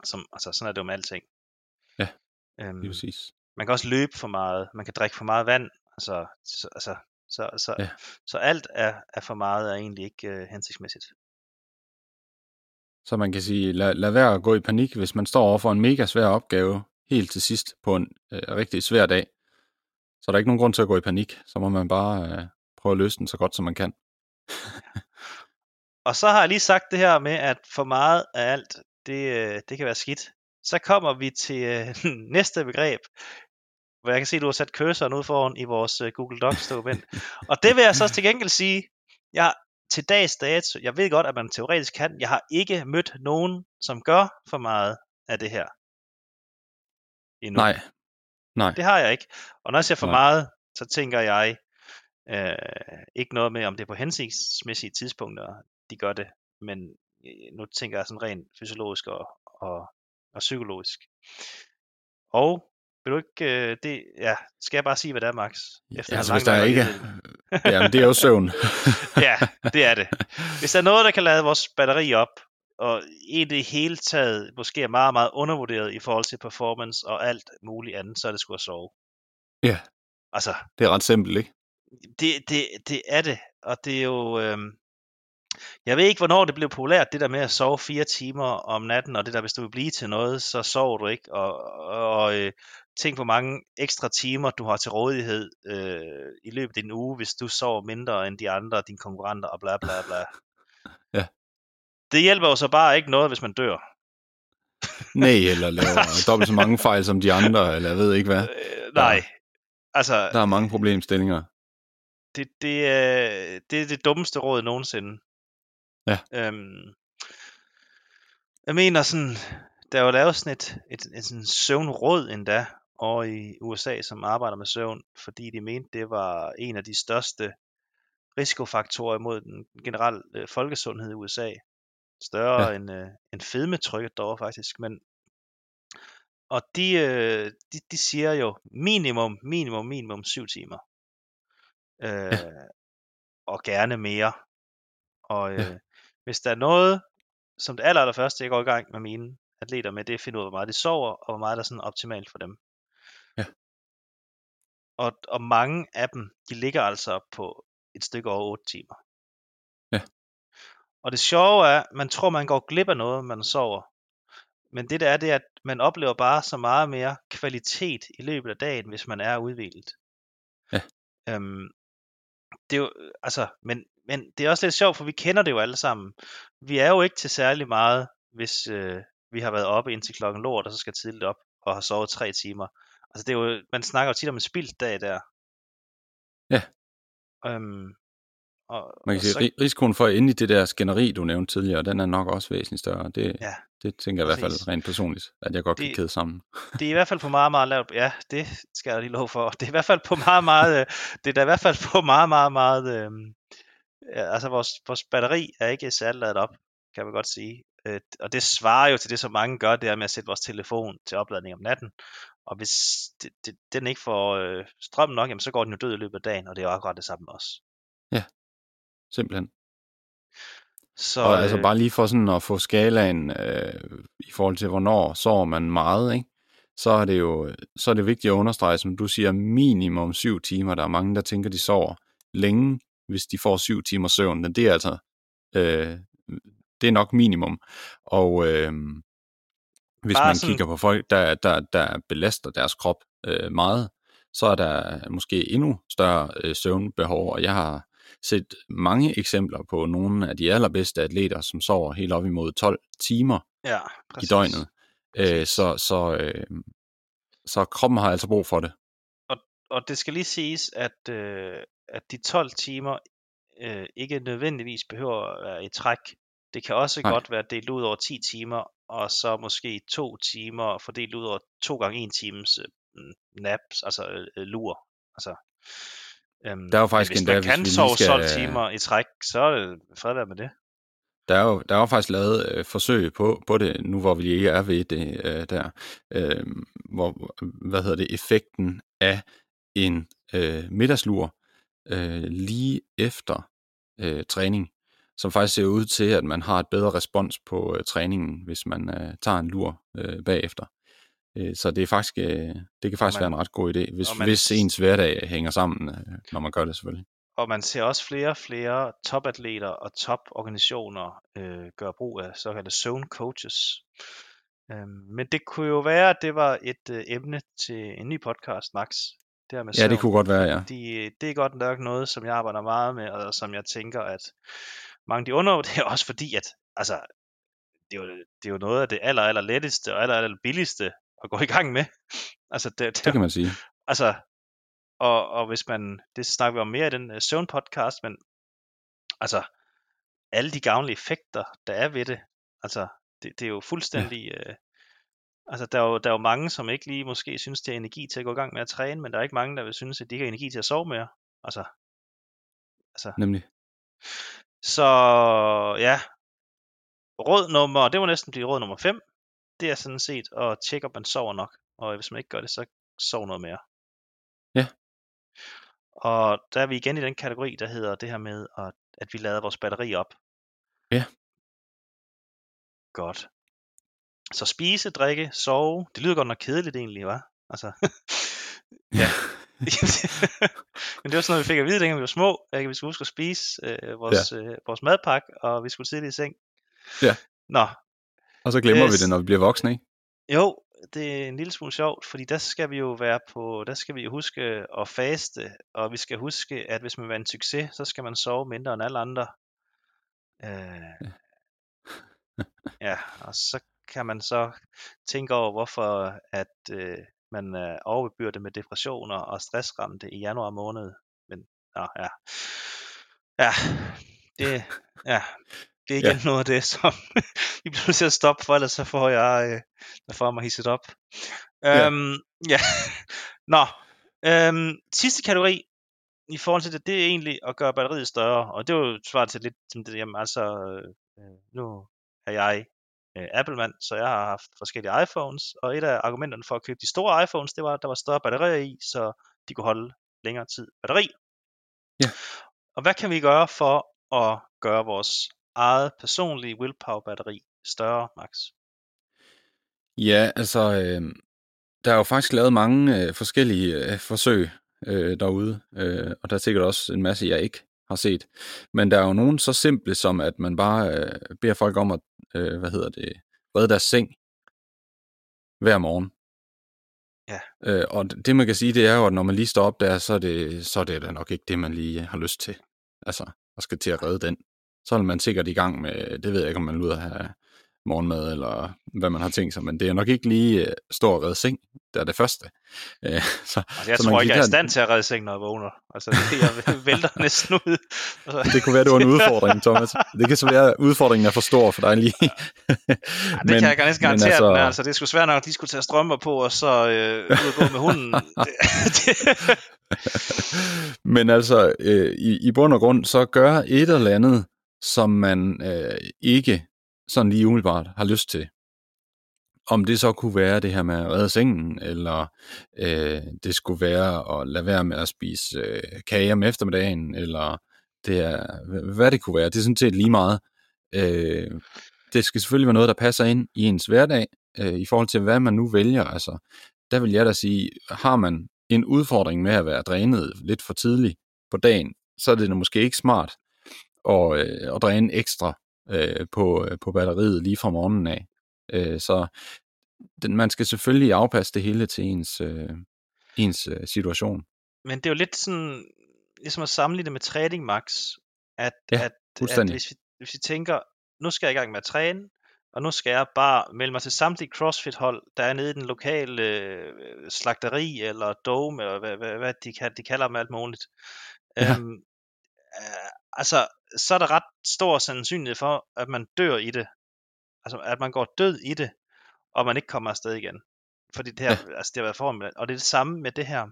Som, altså, sådan er det jo med alting. Ja, øhm, præcis. Man kan også løbe for meget, man kan drikke for meget vand, altså, så, altså, så, så, ja. så alt er, er for meget, er egentlig ikke øh, hensigtsmæssigt. Så man kan sige, lad, lad være at gå i panik, hvis man står over for en mega svær opgave, helt til sidst på en øh, rigtig svær dag. Så er der ikke nogen grund til at gå i panik. Så må man bare øh, prøve at løse den så godt, som man kan. Og så har jeg lige sagt det her med, at for meget af alt, det, det kan være skidt. Så kommer vi til øh, næste begreb, hvor jeg kan se, at du har sat cursoren ud foran i vores øh, Google Docs-dokument. Og det vil jeg så til gengæld sige, jeg til dags dato, jeg ved godt, at man teoretisk kan, jeg har ikke mødt nogen, som gør for meget af det her. Endnu. Nej. Nej. Det har jeg ikke. Og når jeg ser for Nej. meget, så tænker jeg øh, ikke noget med, om det er på hensigtsmæssige tidspunkter, de gør det. Men nu tænker jeg sådan rent fysiologisk og, og, og psykologisk. Og vil du ikke, øh, det, ja, skal jeg bare sige, hvad det er, Max? Efter ja, altså hvis der er ikke... Jamen, det er jo søvn. Ja, det er det. Hvis der er noget, der kan lade vores batteri op, og i det hele taget måske er meget, meget undervurderet i forhold til performance og alt muligt andet, så er det sgu at sove. Ja, altså, det er ret simpelt, ikke? Det, det, det er det, og det er jo... Øhm, jeg ved ikke, hvornår det blev populært, det der med at sove fire timer om natten, og det der, hvis du vil blive til noget, så sover du ikke, og, og, og øh, tænk, hvor mange ekstra timer du har til rådighed øh, i løbet af din uge, hvis du sover mindre end de andre, dine konkurrenter, og bla bla bla. Ja. Det hjælper jo så bare ikke noget, hvis man dør. Nej, eller laver dobbelt så mange fejl som de andre, eller jeg ved ikke hvad. Øh, nej. Der, altså, der er mange problemstillinger. Det, det, er, det er det dummeste råd nogensinde. Ja. Øhm, jeg mener sådan, der er jo lavet sådan et, et, et sådan søvnråd endda over i U S A, som arbejder med søvn, fordi de mente, det var en af de største risikofaktorer mod den generelle øh, folkesundhed i U S A. Større ja. end, øh, end fedmetrykket derovre faktisk, men og de, øh, de, de siger jo minimum, minimum, minimum syv timer øh, ja. og gerne mere, og øh, ja. hvis der er noget, som det aller, aller første jeg går i gang med mine atleter med, det er at finde ud af, hvor meget de sover, og hvor meget der er sådan optimalt for dem, ja. og, og mange af dem, de ligger altså på et stykke over otte timer. Ja. Og det sjove er, man tror, man går glip af noget, man sover. Men det der er, det er, at man oplever bare så meget mere kvalitet i løbet af dagen, hvis man er udvildet. Ja. Øhm, det er jo, altså, men, men det er også lidt sjovt, for vi kender det jo alle sammen. Vi er jo ikke til særlig meget, hvis øh, vi har været oppe indtil klokken lort, og så skal tidligt op og har sovet tre timer. Altså, det er jo, man snakker jo tit om en spildt dag der. Ja. Øhm, Og, Man kan og sige, så... risikoen for at ende i det der skænderi, du nævnte tidligere, den er nok også væsentligt større. Det, ja, det tænker jeg i hvert fald rent personligt, at jeg godt det, kan kede sammen. Det er i hvert fald på meget, meget lavt. Ja, det skal jeg lige lov for. Det er i hvert fald på meget, meget... det er da i hvert fald på meget, meget, meget... Øh, altså, vores, vores batteri er ikke særlig ladet op, kan man godt sige. Øh, og det svarer jo til det, som mange gør, det er med at sætte vores telefon til opladning om natten. Og hvis det, det, den ikke får øh, strøm nok, jamen, så går den jo død i løbet af dagen, og det er jo akkurat det samme også. Ja. Simpelthen. Så, og øh, altså bare lige for sådan at få skalaen øh, i forhold til, hvornår sover man meget, ikke? Så er det jo så er det vigtigt at understrege, som du siger, minimum syv timer. Der er mange, der tænker, de sover længe, hvis de får syv timer søvn. Men det er altså, øh, det er nok minimum. Og øh, hvis man sådan... kigger på folk, der, der, der belaster deres krop øh, meget, så er der måske endnu større øh, søvnbehov, og jeg har set mange eksempler på nogle af de allerbedste atleter, som sover helt op imod tolv timer ja, i døgnet. Æ, så, så, øh, så kroppen har altså brug for det. Og, og det skal lige siges, at, øh, at de tolv timer øh, ikke nødvendigvis behøver at være i træk. Det kan også Nej. godt være delt ud over ti timer, og så måske to timer fordelt ud over to gange en times øh, naps, altså øh, lur. Altså... Der er jo faktisk endda, hvis man kan sove tolv timer i træk, så er det fred være med det. Der er jo, der er jo faktisk lavet øh, forsøg på, på det, nu hvor vi ikke er ved det øh, der, øh, hvor, hvad hedder det, effekten af en øh, middagslur øh, lige efter øh, træning, som faktisk ser ud til, at man har et bedre respons på øh, træningen, hvis man øh, tager en lur øh, bagefter. Så det er faktisk det kan faktisk man, være en ret god idé, hvis, man, hvis ens hverdag hænger sammen, når man gør det selvfølgelig. Og man ser også flere og flere topatleter og toporganisationer øh, gøre brug af såkaldte søvncoaches. Øh, men det kunne jo være, at det var et øh, emne til en ny podcast, Max. Det her med søvn. Ja, det kunne godt være, ja. De, det er godt nok noget, som jeg arbejder meget med, og som jeg tænker, at mange de undervurderer, også fordi, at altså, det, er jo, det er jo noget af det aller, aller letteste og aller, aller billigste at gå i gang med. Altså det, det, det kan man sige. Altså, og, og hvis man, det snakker vi om mere i den uh, søvnpodcast, men altså, alle de gavnlige effekter, der er ved det, altså, det, det er jo fuldstændig, ja. øh, altså, der er, jo, der er jo mange, som ikke lige måske synes, det er energi til at gå i gang med at træne, men der er ikke mange, der vil synes, at de ikke har energi til at sove mere. Altså, altså. Nemlig. Så, ja. Råd nummer, det må næsten blive råd nummer fem. Det er sådan set at tjekke, om man sover nok. Og hvis man ikke gør det, så sov noget mere. Ja. Og der er vi igen i den kategori, der hedder det her med, at, at vi lader vores batteri op. Ja. Godt. Så spise, drikke, sove. Det lyder godt nok kedeligt egentlig, hva'? Altså. Ja. Men det var sådan noget, vi fik at vide, dengang vi var små. Ikke? Vi skulle huske at spise øh, vores, ja. øh, vores madpakke, og vi skulle sidde i seng. Ja. Nå. Og så glemmer yes. vi det, når vi bliver voksne, ikke? Jo, det er en lille smule sjovt, fordi der skal vi jo være på, der skal vi jo huske at faste, og vi skal huske, at hvis man vil en succes, så skal man sove mindre end alle andre. Øh, ja, og så kan man så tænke over, hvorfor at øh, man er overbebyrdet med depressioner og stressramte i januar måned. Men, nå, ja. Ja, det, ja. Det er igen ja. noget af det, som vi bliver nødt til at stoppe for, ellers så får jeg, øh, der får mig hisset op. Ja. Øhm, ja. Nå, øhm, sidste kategori i forhold til det, det er egentlig at gøre batteriet større, og det er jo svaret til lidt, det, jamen altså, øh, nu er jeg øh, Apple-mand, så jeg har haft forskellige iPhones, og et af argumenterne for at købe de store iPhones, det var, at der var større batterier i, så de kunne holde længere tid batteri. Ja. Og hvad kan vi gøre for at gøre vores eget personlige willpower-batteri større, Max? Ja, altså, øh, der er jo faktisk lavet mange øh, forskellige øh, forsøg øh, derude, øh, og der er sikkert også en masse, jeg ikke har set. Men der er jo nogen så simple, som at man bare øh, beder folk om at, øh, hvad hedder det, redde deres seng hver morgen. Ja. Øh, og det, man kan sige, det er jo, at når man lige står op der, så er det, så er det da nok ikke det, man lige har lyst til. Altså, at skal til at redde den. Så er man sikkert i gang med, det ved jeg ikke, om man luder at have morgenmad, eller hvad man har tænkt sig, men det er nok ikke lige øh, stor at redde seng, der er det første. Øh, så, altså, jeg så tror ikke, jeg er i stand til at redde seng, når jeg vågner. Altså, jeg vælter næsten ud. Det kunne være, det var en udfordring, Thomas. Det kan så være, at udfordringen er for stor for dig lige. Ja, det men, kan jeg næsten garantere, altså, den er. Altså, det skulle svært nok, at de skulle tage strømper på, og så øh, ud og gå med hunden. Men altså, øh, i, i bund og grund, så gør et eller andet, som man øh, ikke sådan lige umiddelbart har lyst til. Om det så kunne være det her med at redde sengen, eller øh, det skulle være at lade være med at spise øh, kage om eftermiddagen, eller det er, hvad det kunne være. Det er sådan set lige meget. Øh, det skal selvfølgelig være noget, der passer ind i ens hverdag, øh, i forhold til, hvad man nu vælger. Altså, der vil jeg da sige, har man en udfordring med at være drænet lidt for tidligt på dagen, så er det da måske ikke smart at, øh, at dræne ekstra øh, på, øh, på batteriet lige fra morgenen af. Så den, man skal selvfølgelig afpasse det hele til ens, øh, ens øh, situation. Men det er jo lidt sådan, ligesom at sammenligne det med træning, Max. At, ja, at, at hvis, vi, hvis vi tænker, nu skal jeg i gang med at træne, og nu skal jeg bare melde mig til samtlige CrossFit-hold, der er nede i den lokale øh, slagteri, eller dome, eller hvad, hvad, hvad de, kan, de kalder dem alt muligt. Ja. Øhm, øh, altså, så er der ret stor sandsynlighed for, at man dør i det. Altså, at man går død i det, og man ikke kommer afsted igen. Fordi det her, ja. altså, det har været formen. Og det er det samme med det her.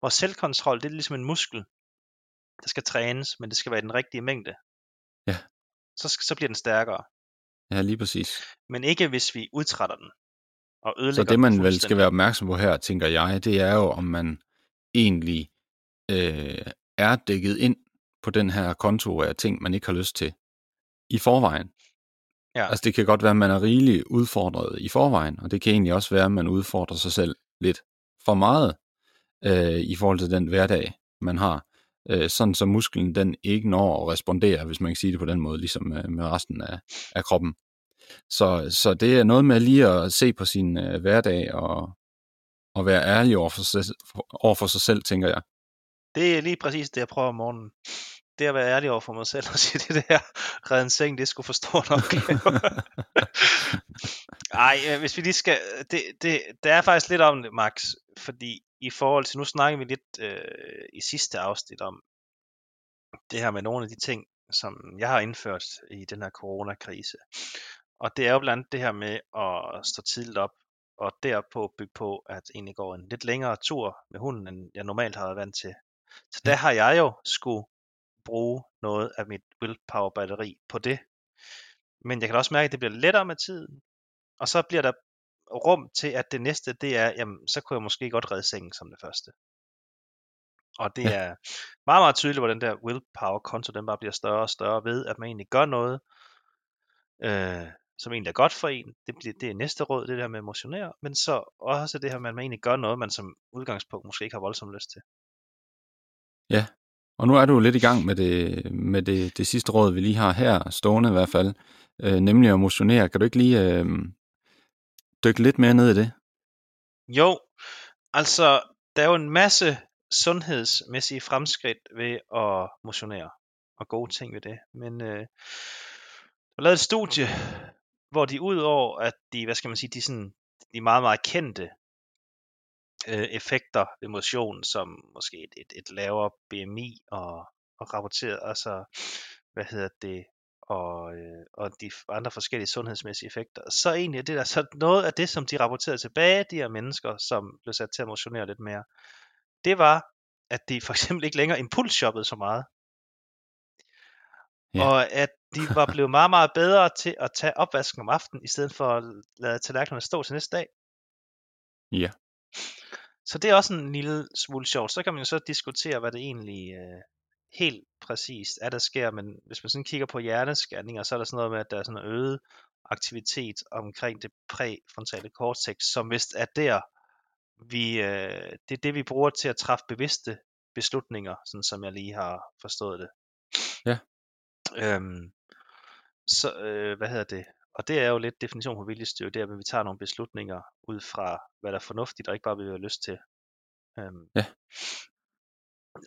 Vores selvkontrol, det er ligesom en muskel, der skal trænes, men det skal være i den rigtige mængde. Ja. Så, så bliver den stærkere. Ja, lige præcis. Men ikke hvis vi udtrætter den, og ødelægger den. Så det, man vel skal være opmærksom på her, tænker jeg, det er jo, om man egentlig øh, er dækket ind på den her konto af ting, man ikke har lyst til i forvejen. Ja. Altså det kan godt være, at man er rigeligt udfordret i forvejen, og det kan egentlig også være, at man udfordrer sig selv lidt for meget øh, i forhold til den hverdag, man har. Øh, sådan så musklen den ikke når at respondere, hvis man kan sige det på den måde, ligesom øh, med resten af, af kroppen. Så, så det er noget med lige at se på sin øh, hverdag og, og være ærlig over for, sig, over for sig selv, tænker jeg. Det er lige præcis det, jeg prøver om morgenen. Det at være ærlig over for mig selv og sige, det der redde en seng, det skulle for stor nok. Ej, hvis vi lige skal, det, det, det er faktisk lidt om det, Max, fordi i forhold til, nu snakker vi lidt øh, i sidste afsnit om det her med nogle af de ting, som jeg har indført i den her coronakrise. Og det er jo blandt andet det her med at stå tidligt op, og derpå bygge på, at egentlig går en lidt længere tur med hunden, end jeg normalt har været vant til. Så der har jeg jo sgu bruge noget af mit willpower batteri på det. Men jeg kan også mærke, at det bliver lettere med tiden. Og så bliver der rum til, at det næste, det er, jamen, så kunne jeg måske godt redde sengen som det første. Og det ja. er meget, meget tydeligt, hvor den der willpower konto, den bare bliver større og større ved, at man egentlig gør noget, øh, som egentlig er godt for en. Det, det er næste råd, det der med at motionere, men så også det her med, at man egentlig gør noget, man som udgangspunkt måske ikke har voldsomt lyst til. Ja. Og nu er du jo lidt i gang med det, med det, det sidste råd, vi lige har her, stående i hvert fald, øh, nemlig at motionere. Kan du ikke lige øh, dykke lidt mere ned i det? Jo, altså der er jo en masse sundhedsmæssige fremskridt ved at motionere, og gode ting ved det. Men øh, jeg lavede et studie, hvor de ud over, at de, hvad skal man sige, de, sådan, de meget, meget kendte, effekter ved motion, som måske et, et, et lavere B M I og, og rapporteret, altså hvad hedder det, og, og de andre forskellige sundhedsmæssige effekter, så egentlig det der, så noget af det, som de rapporterede tilbage, de her mennesker, som blev sat til at motionere lidt mere, det var, at de for eksempel ikke længere impulsshoppede så meget, yeah. og at de var blevet meget, meget bedre til at tage opvasken om aftenen, i stedet for at lade tallerkenerne stå til næste dag. Ja. Yeah. Så det er også en lille smule sjovt. Så kan man jo så diskutere, hvad det egentlig øh, helt præcist er, der sker. Men hvis man sådan kigger på hjerneskanninger, så er der sådan noget med, at der er sådan en øget aktivitet omkring det præfrontale cortex, som vist er der, vi, øh, det er det, vi bruger til at træffe bevidste beslutninger, sådan som jeg lige har forstået det. Ja. Øhm, så, øh, hvad hedder det? Og det er jo lidt definition på viljestyre, det er, at vi tager nogle beslutninger ud fra, hvad der er fornuftigt, og ikke bare, hvad vi har lyst til. Øhm. Ja.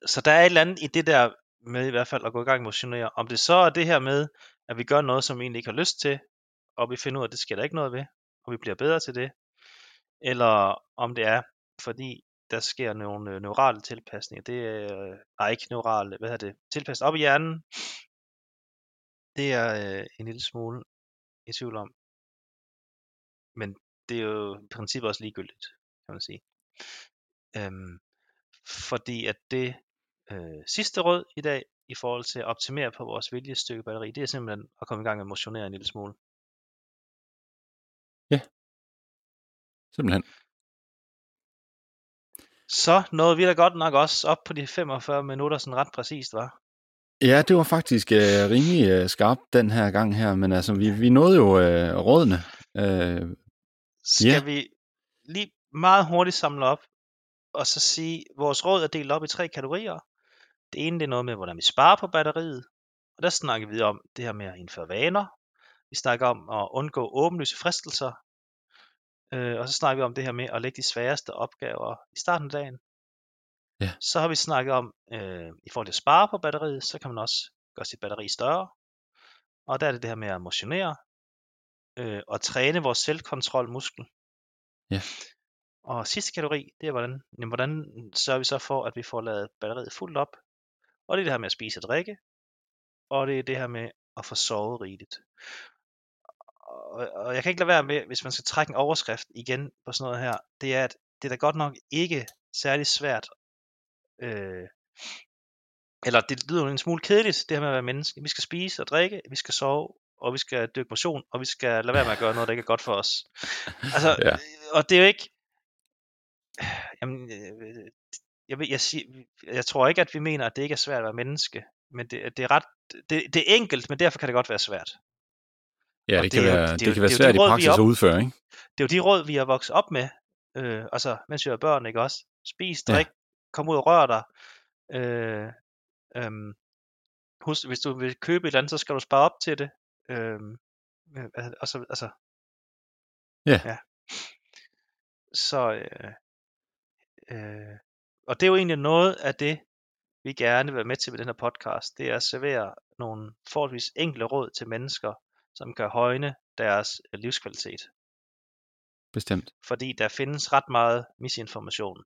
Så der er et eller andet i det der med i hvert fald at gå i gang med motionere. Om det så er det her med, at vi gør noget, som vi egentlig ikke har lyst til, og vi finder ud af, at det sker der ikke noget ved, og vi bliver bedre til det, eller om det er, fordi der sker nogle neurale tilpasninger, det er, nej ikke neurale, hvad hedder det, tilpasning op i hjernen, det er øh, en lille smule i tvivl om, men det er jo i princippet også ligegyldigt, kan man sige. Øhm, fordi at det øh, sidste råd i dag, i forhold til at optimere på vores viljestyrke batteri, det er simpelthen at komme i gang med at motionere en lille smule. Ja, simpelthen. Så nåede vi da godt nok også op på de femogfyrre minutter, sådan ret præcist, var. Ja, det var faktisk øh, rimelig øh, skarpt den her gang her, men altså, vi, vi nåede jo øh, rådene. Øh, Skal yeah. vi lige meget hurtigt samle op, og så sige, vores råd er delt op i tre kategorier. Det ene, det er noget med, hvordan vi sparer på batteriet, og der snakker vi om det her med at indføre vaner. Vi snakker om at undgå åbenlyse fristelser, øh, og så snakker vi om det her med at lægge de sværeste opgaver i starten af dagen. Ja. Så har vi snakket om, øh, i forhold til at spare på batteriet, så kan man også gøre sit batteri større. Og der er det det her med at motionere, øh, og træne vores selvkontrolmuskel. Ja. Og sidste kategori, det er, hvordan, jamen, hvordan sørger vi så for, at vi får lavet batteriet fuldt op. Og det er det her med at spise og drikke. Og det er det her med at få sovet rigeligt. Og, og jeg kan ikke lade være med, hvis man skal trække en overskrift igen på sådan noget her, det er, at det er da godt nok ikke særlig svært. Øh, eller det lyder en smule kedeligt, det her med at være menneske. Vi skal spise og drikke, vi skal sove, og vi skal dyrke motion, og vi skal lade være med at gøre noget, der ikke er godt for os. Altså, ja. Og det er jo ikke... Jamen, jeg, jeg, jeg, jeg tror ikke, at vi mener, at det ikke er svært at være menneske, men det, det er ret... Det, det er enkelt, men derfor kan det godt være svært. Ja, det, det kan jo, være, det, det jo, kan være svært i praksis at udføre, ikke? Det er jo de råd, vi har vokset op med, øh, altså, mens vi var børn, ikke også? Spis, drik, ja. Kom ud og rør dig. Øh, øhm, husk, hvis du vil købe et eller andet, så skal du spare op til det. Øh, altså, altså, yeah. Ja. Så, øh, øh, og det er jo egentlig noget af det, vi gerne vil være med til med den her podcast. Det er at servere nogle forholdsvis enkle råd til mennesker, som kan højne deres livskvalitet. Bestemt. Fordi der findes ret meget misinformation.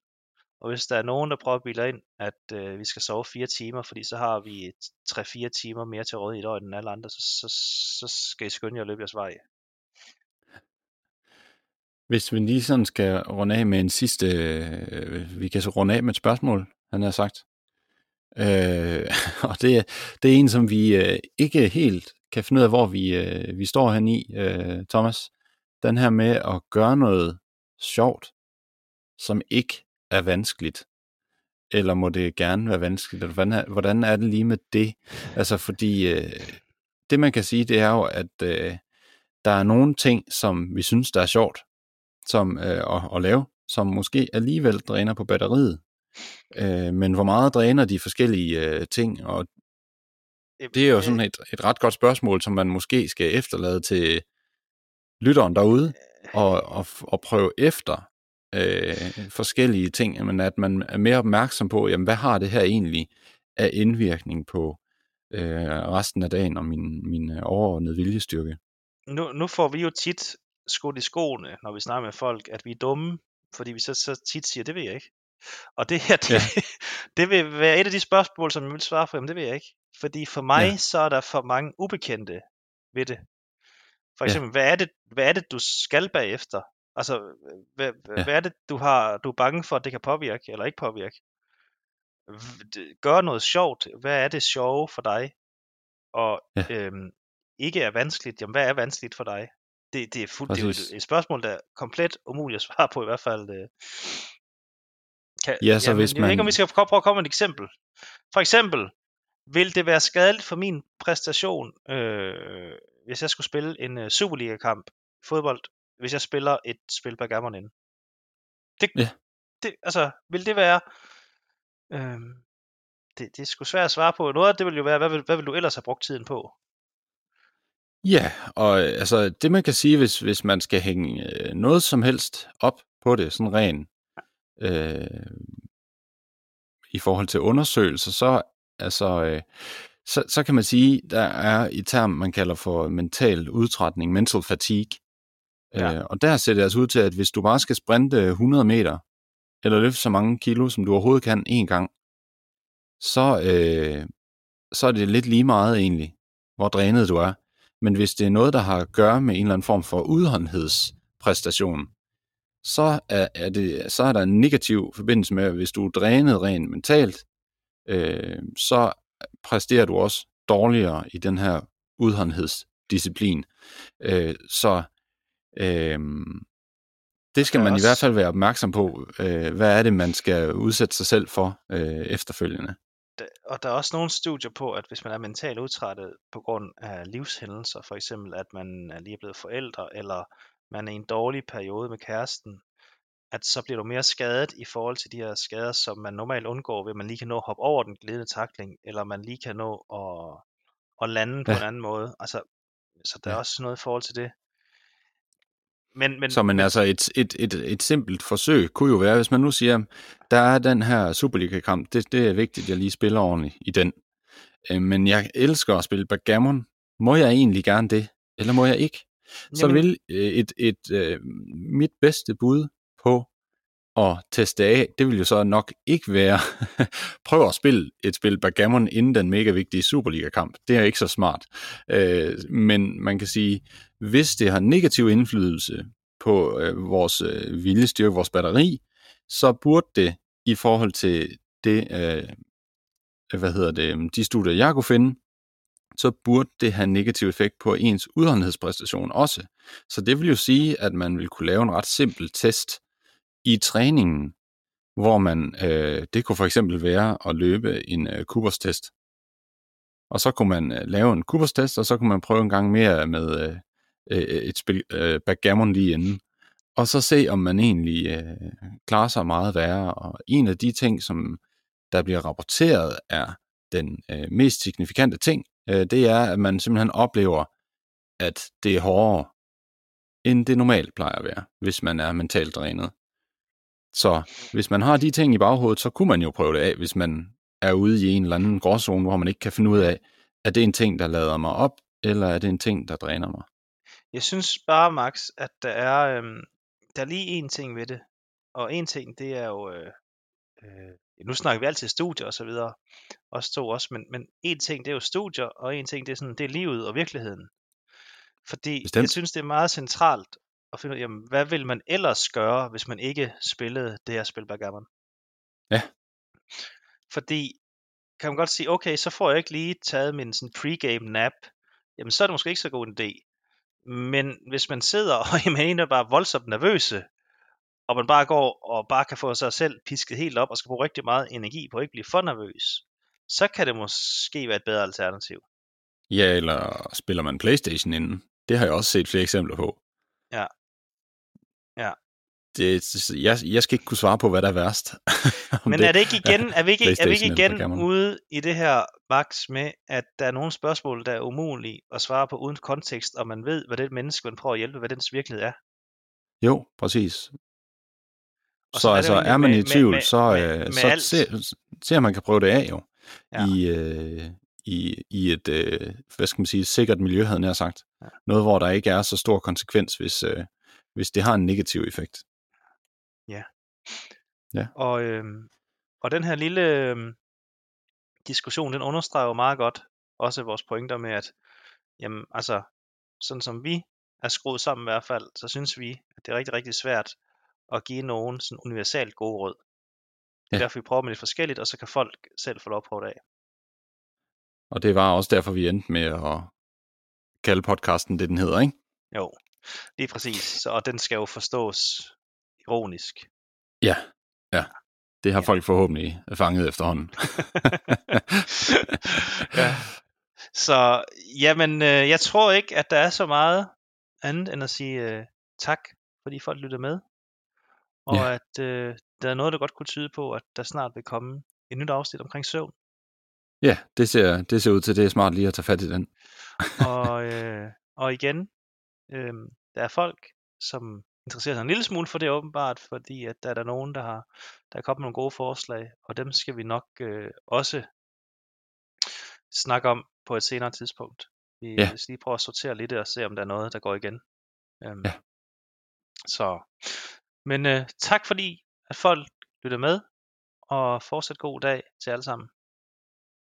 Og hvis der er nogen, der prøver at bilde ind, at øh, vi skal sove fire timer, fordi så har vi tre fire timer mere til rådighed i et år end alle andre, så, så, så skal I skynde jer at løbe jeres vej. Hvis vi lige sådan skal runde af med en sidste, øh, vi kan så runde af med et spørgsmål, han har sagt. Øh, og det, det er en, som vi øh, ikke helt kan finde ud af, hvor vi, øh, vi står hen i, øh, Thomas. Den her med at gøre noget sjovt, som ikke er vanskeligt, eller må det gerne være vanskeligt, eller hvordan er, hvordan er det lige med det? Altså fordi, øh, det man kan sige, det er jo, at øh, der er nogle ting, som vi synes, der er sjovt som, øh, at, at lave, som måske alligevel dræner på batteriet, øh, men hvor meget dræner de forskellige øh, ting, og det er jo sådan et, et ret godt spørgsmål, som man måske skal efterlade til lytteren derude, og, og, og prøve efter, Øh, forskellige ting, men at man er mere opmærksom på, jamen, hvad har det her egentlig af indvirkning på øh, resten af dagen og min, min overordnede viljestyrke. Nu, nu får vi jo tit skudt i skoene, når vi snakker med folk, at vi er dumme, fordi vi så, så tit siger, det ved jeg ikke. Og det her, det, ja. Det vil være et af de spørgsmål, som jeg vil svare på, jamen, det ved jeg ikke. Fordi for mig, ja. Så er der for mange ubekendte ved det. For eksempel, ja. hvad, er det, hvad er det, du skal bagefter? Altså, hvad, ja. hvad er det, du har, du er bange for, at det kan påvirke, eller ikke påvirke? Gør noget sjovt. Hvad er det sjove for dig? Og ja. øhm, ikke er vanskeligt. Jamen, hvad er vanskeligt for dig? Det, det er fuldt, det er et, et spørgsmål, der er komplet umuligt at svare på, i hvert fald. Øh, kan, ja, så jamen, hvis man... Jeg ved ikke, om vi skal prøve at komme med et eksempel. For eksempel, vil det være skadeligt for min præstation, øh, hvis jeg skulle spille en øh, Superliga-kamp, fodbold, hvis jeg spiller et spil backgammon inden. Det, ja. det, altså, vil det være... Øh, det, det er sgu svært at svare på. Noget af det vil jo være, hvad vil, hvad vil du ellers have brugt tiden på? Ja, og altså, det man kan sige, hvis, hvis man skal hænge øh, noget som helst op på det, sådan ren, øh, i forhold til undersøgelser, så altså, øh, så, så kan man sige, der er et term, man kalder for mental udtrætning, mental fatigue. Ja. Øh, og der ser det altså ud til, at hvis du bare skal sprinte hundrede meter, eller løfte så mange kilo, som du overhovedet kan en gang, så, øh, så er det lidt lige meget egentlig, hvor drænet du er. Men hvis det er noget, der har at gøre med en eller anden form for udholdenhedspræstation, så er, er, det, så er der en negativ forbindelse med, at hvis du er drænet rent mentalt, øh, så præsterer du også dårligere i den her udholdenhedsdisciplin. Øh, så øh, det skal man i hvert fald være opmærksom på. Øh, hvad er det, man skal udsætte sig selv for øh, efterfølgende? Og der er også nogle studier på, at hvis man er mentalt udtrættet på grund af livshændelser, for eksempel at man er lige blevet forældre, eller man er i en dårlig periode med kæresten, at så bliver du mere skadet i forhold til de her skader, som man normalt undgår, ved at man lige kan nå at hoppe over den glidende takling, eller man lige kan nå at, at lande på ja. en anden måde. Altså, så der ja. er også noget i forhold til det. Men, men, så men altså et, et, et, et simpelt forsøg kunne jo være, hvis man nu siger, der er den her Superliga-kamp, det, det er vigtigt, at jeg lige spiller ordentligt i den. Men jeg elsker at spille backgammon. Må jeg egentlig gerne det? Eller må jeg ikke? Så Jamen. vil et, et, et, mit bedste bud på at teste af, det vil jo så nok ikke være, prøv at spille et spil backgammon inden den mega vigtige Superliga-kamp. Det er ikke så smart. Øh, men man kan sige, hvis det har negativ indflydelse på øh, vores øh, viljestyrke, vores batteri, så burde det i forhold til det, øh, hvad hedder det, de studier, jeg kunne finde, så burde det have negativ effekt på ens udholdenhedspræstation også. Så det vil jo sige, at man vil kunne lave en ret simpel test i træningen, hvor man, øh, det kunne for eksempel være at løbe en øh, Coopers-test. Og så kunne man øh, lave en Coopers-test, og så kunne man prøve en gang mere med øh, et spil øh, backgammon lige inden, og så se, om man egentlig øh, klarer sig meget værre. Og en af de ting, som der bliver rapporteret, er den øh, mest signifikante ting, øh, det er, at man simpelthen oplever, at det er hårdere, end det normalt plejer at være, hvis man er mentalt drænet. Så hvis man har de ting i baghovedet, så kunne man jo prøve det af, hvis man er ude i en eller anden gråzone, hvor man ikke kan finde ud af, er det en ting, der lader mig op, eller er det en ting, der dræner mig? Jeg synes bare, Max, at der er, øhm, der er lige én ting ved det. Og en ting, det er jo, øh, øh, nu snakker vi altid studier og så videre, også to også, men, men en ting, det er jo studier, og en ting, det er, sådan, det er livet og virkeligheden. Fordi Bestemt. jeg synes, det er meget centralt, og finde ud af, jamen, hvad vil man ellers gøre, hvis man ikke spillede det her spil backgammon? Ja. Fordi, kan man godt sige, okay, så får jeg ikke lige taget min sådan pregame nap, jamen så er det måske ikke så god en idé. Men hvis man sidder og jamen, en er bare voldsomt nervøse, og man bare går og bare kan få sig selv pisket helt op, og skal bruge rigtig meget energi på at ikke blive for nervøs, så kan det måske være et bedre alternativ. Ja, eller spiller man PlayStation inden? Det har jeg også set flere eksempler på. Ja. Ja. Det, jeg, jeg skal ikke kunne svare på, hvad der er værst. Men er det ikke igen, er vi ikke, er vi ikke igen ude i det her, Max, med, at der er nogle spørgsmål, der er umulige at svare på uden kontekst, og man ved, hvad det menneske, man prøver at hjælpe, hvad dens virkelighed er? Jo, præcis. Og så så er, altså, er man med, i tvivl, med, så, med, så, med så ser, ser man kan prøve det af jo. Ja. I, øh, i, i et, øh, hvad skal man sige, sikkert miljø, havde jeg sagt. Ja. Noget, hvor der ikke er så stor konsekvens, hvis, øh, hvis det har en negativ effekt. Ja. Ja. Og, øh, og den her lille øh, diskussion, den understreger jo meget godt også vores pointer med, at jamen, altså, sådan som vi er skruet sammen i hvert fald, så synes vi, at det er rigtig, rigtig svært at give nogen sådan universalt gode råd. Det er ja. derfor, vi prøver med lidt forskelligt, og så kan folk selv få lov på det af. Og det var også derfor, vi endte med at kalde podcasten det, den hedder, ikke? Jo, lige præcis. Så, og den skal jo forstås ironisk. Ja, ja. Det har ja. folk forhåbentlig fanget efterhånden. ja. Så, jamen, øh, jeg tror ikke, at der er så meget andet end at sige øh, tak, fordi folk lytter med. Og ja. at øh, der er noget, der godt kunne tyde på, at der snart vil komme et nyt afsnit omkring søvn. Ja, det ser, det ser ud til, det er smart lige at tage fat i den. og, øh, og igen, øh, der er folk, som interesserer sig en lille smule for det åbenbart, fordi at der er der nogen, der har der er kommet nogle gode forslag, og dem skal vi nok øh, også snakke om på et senere tidspunkt. Vi ja. lige prøver at sortere lidt og se, om der er noget, der går igen. Øhm, ja. Så, men øh, tak fordi, at folk lytter med, og fortsat god dag til alle sammen.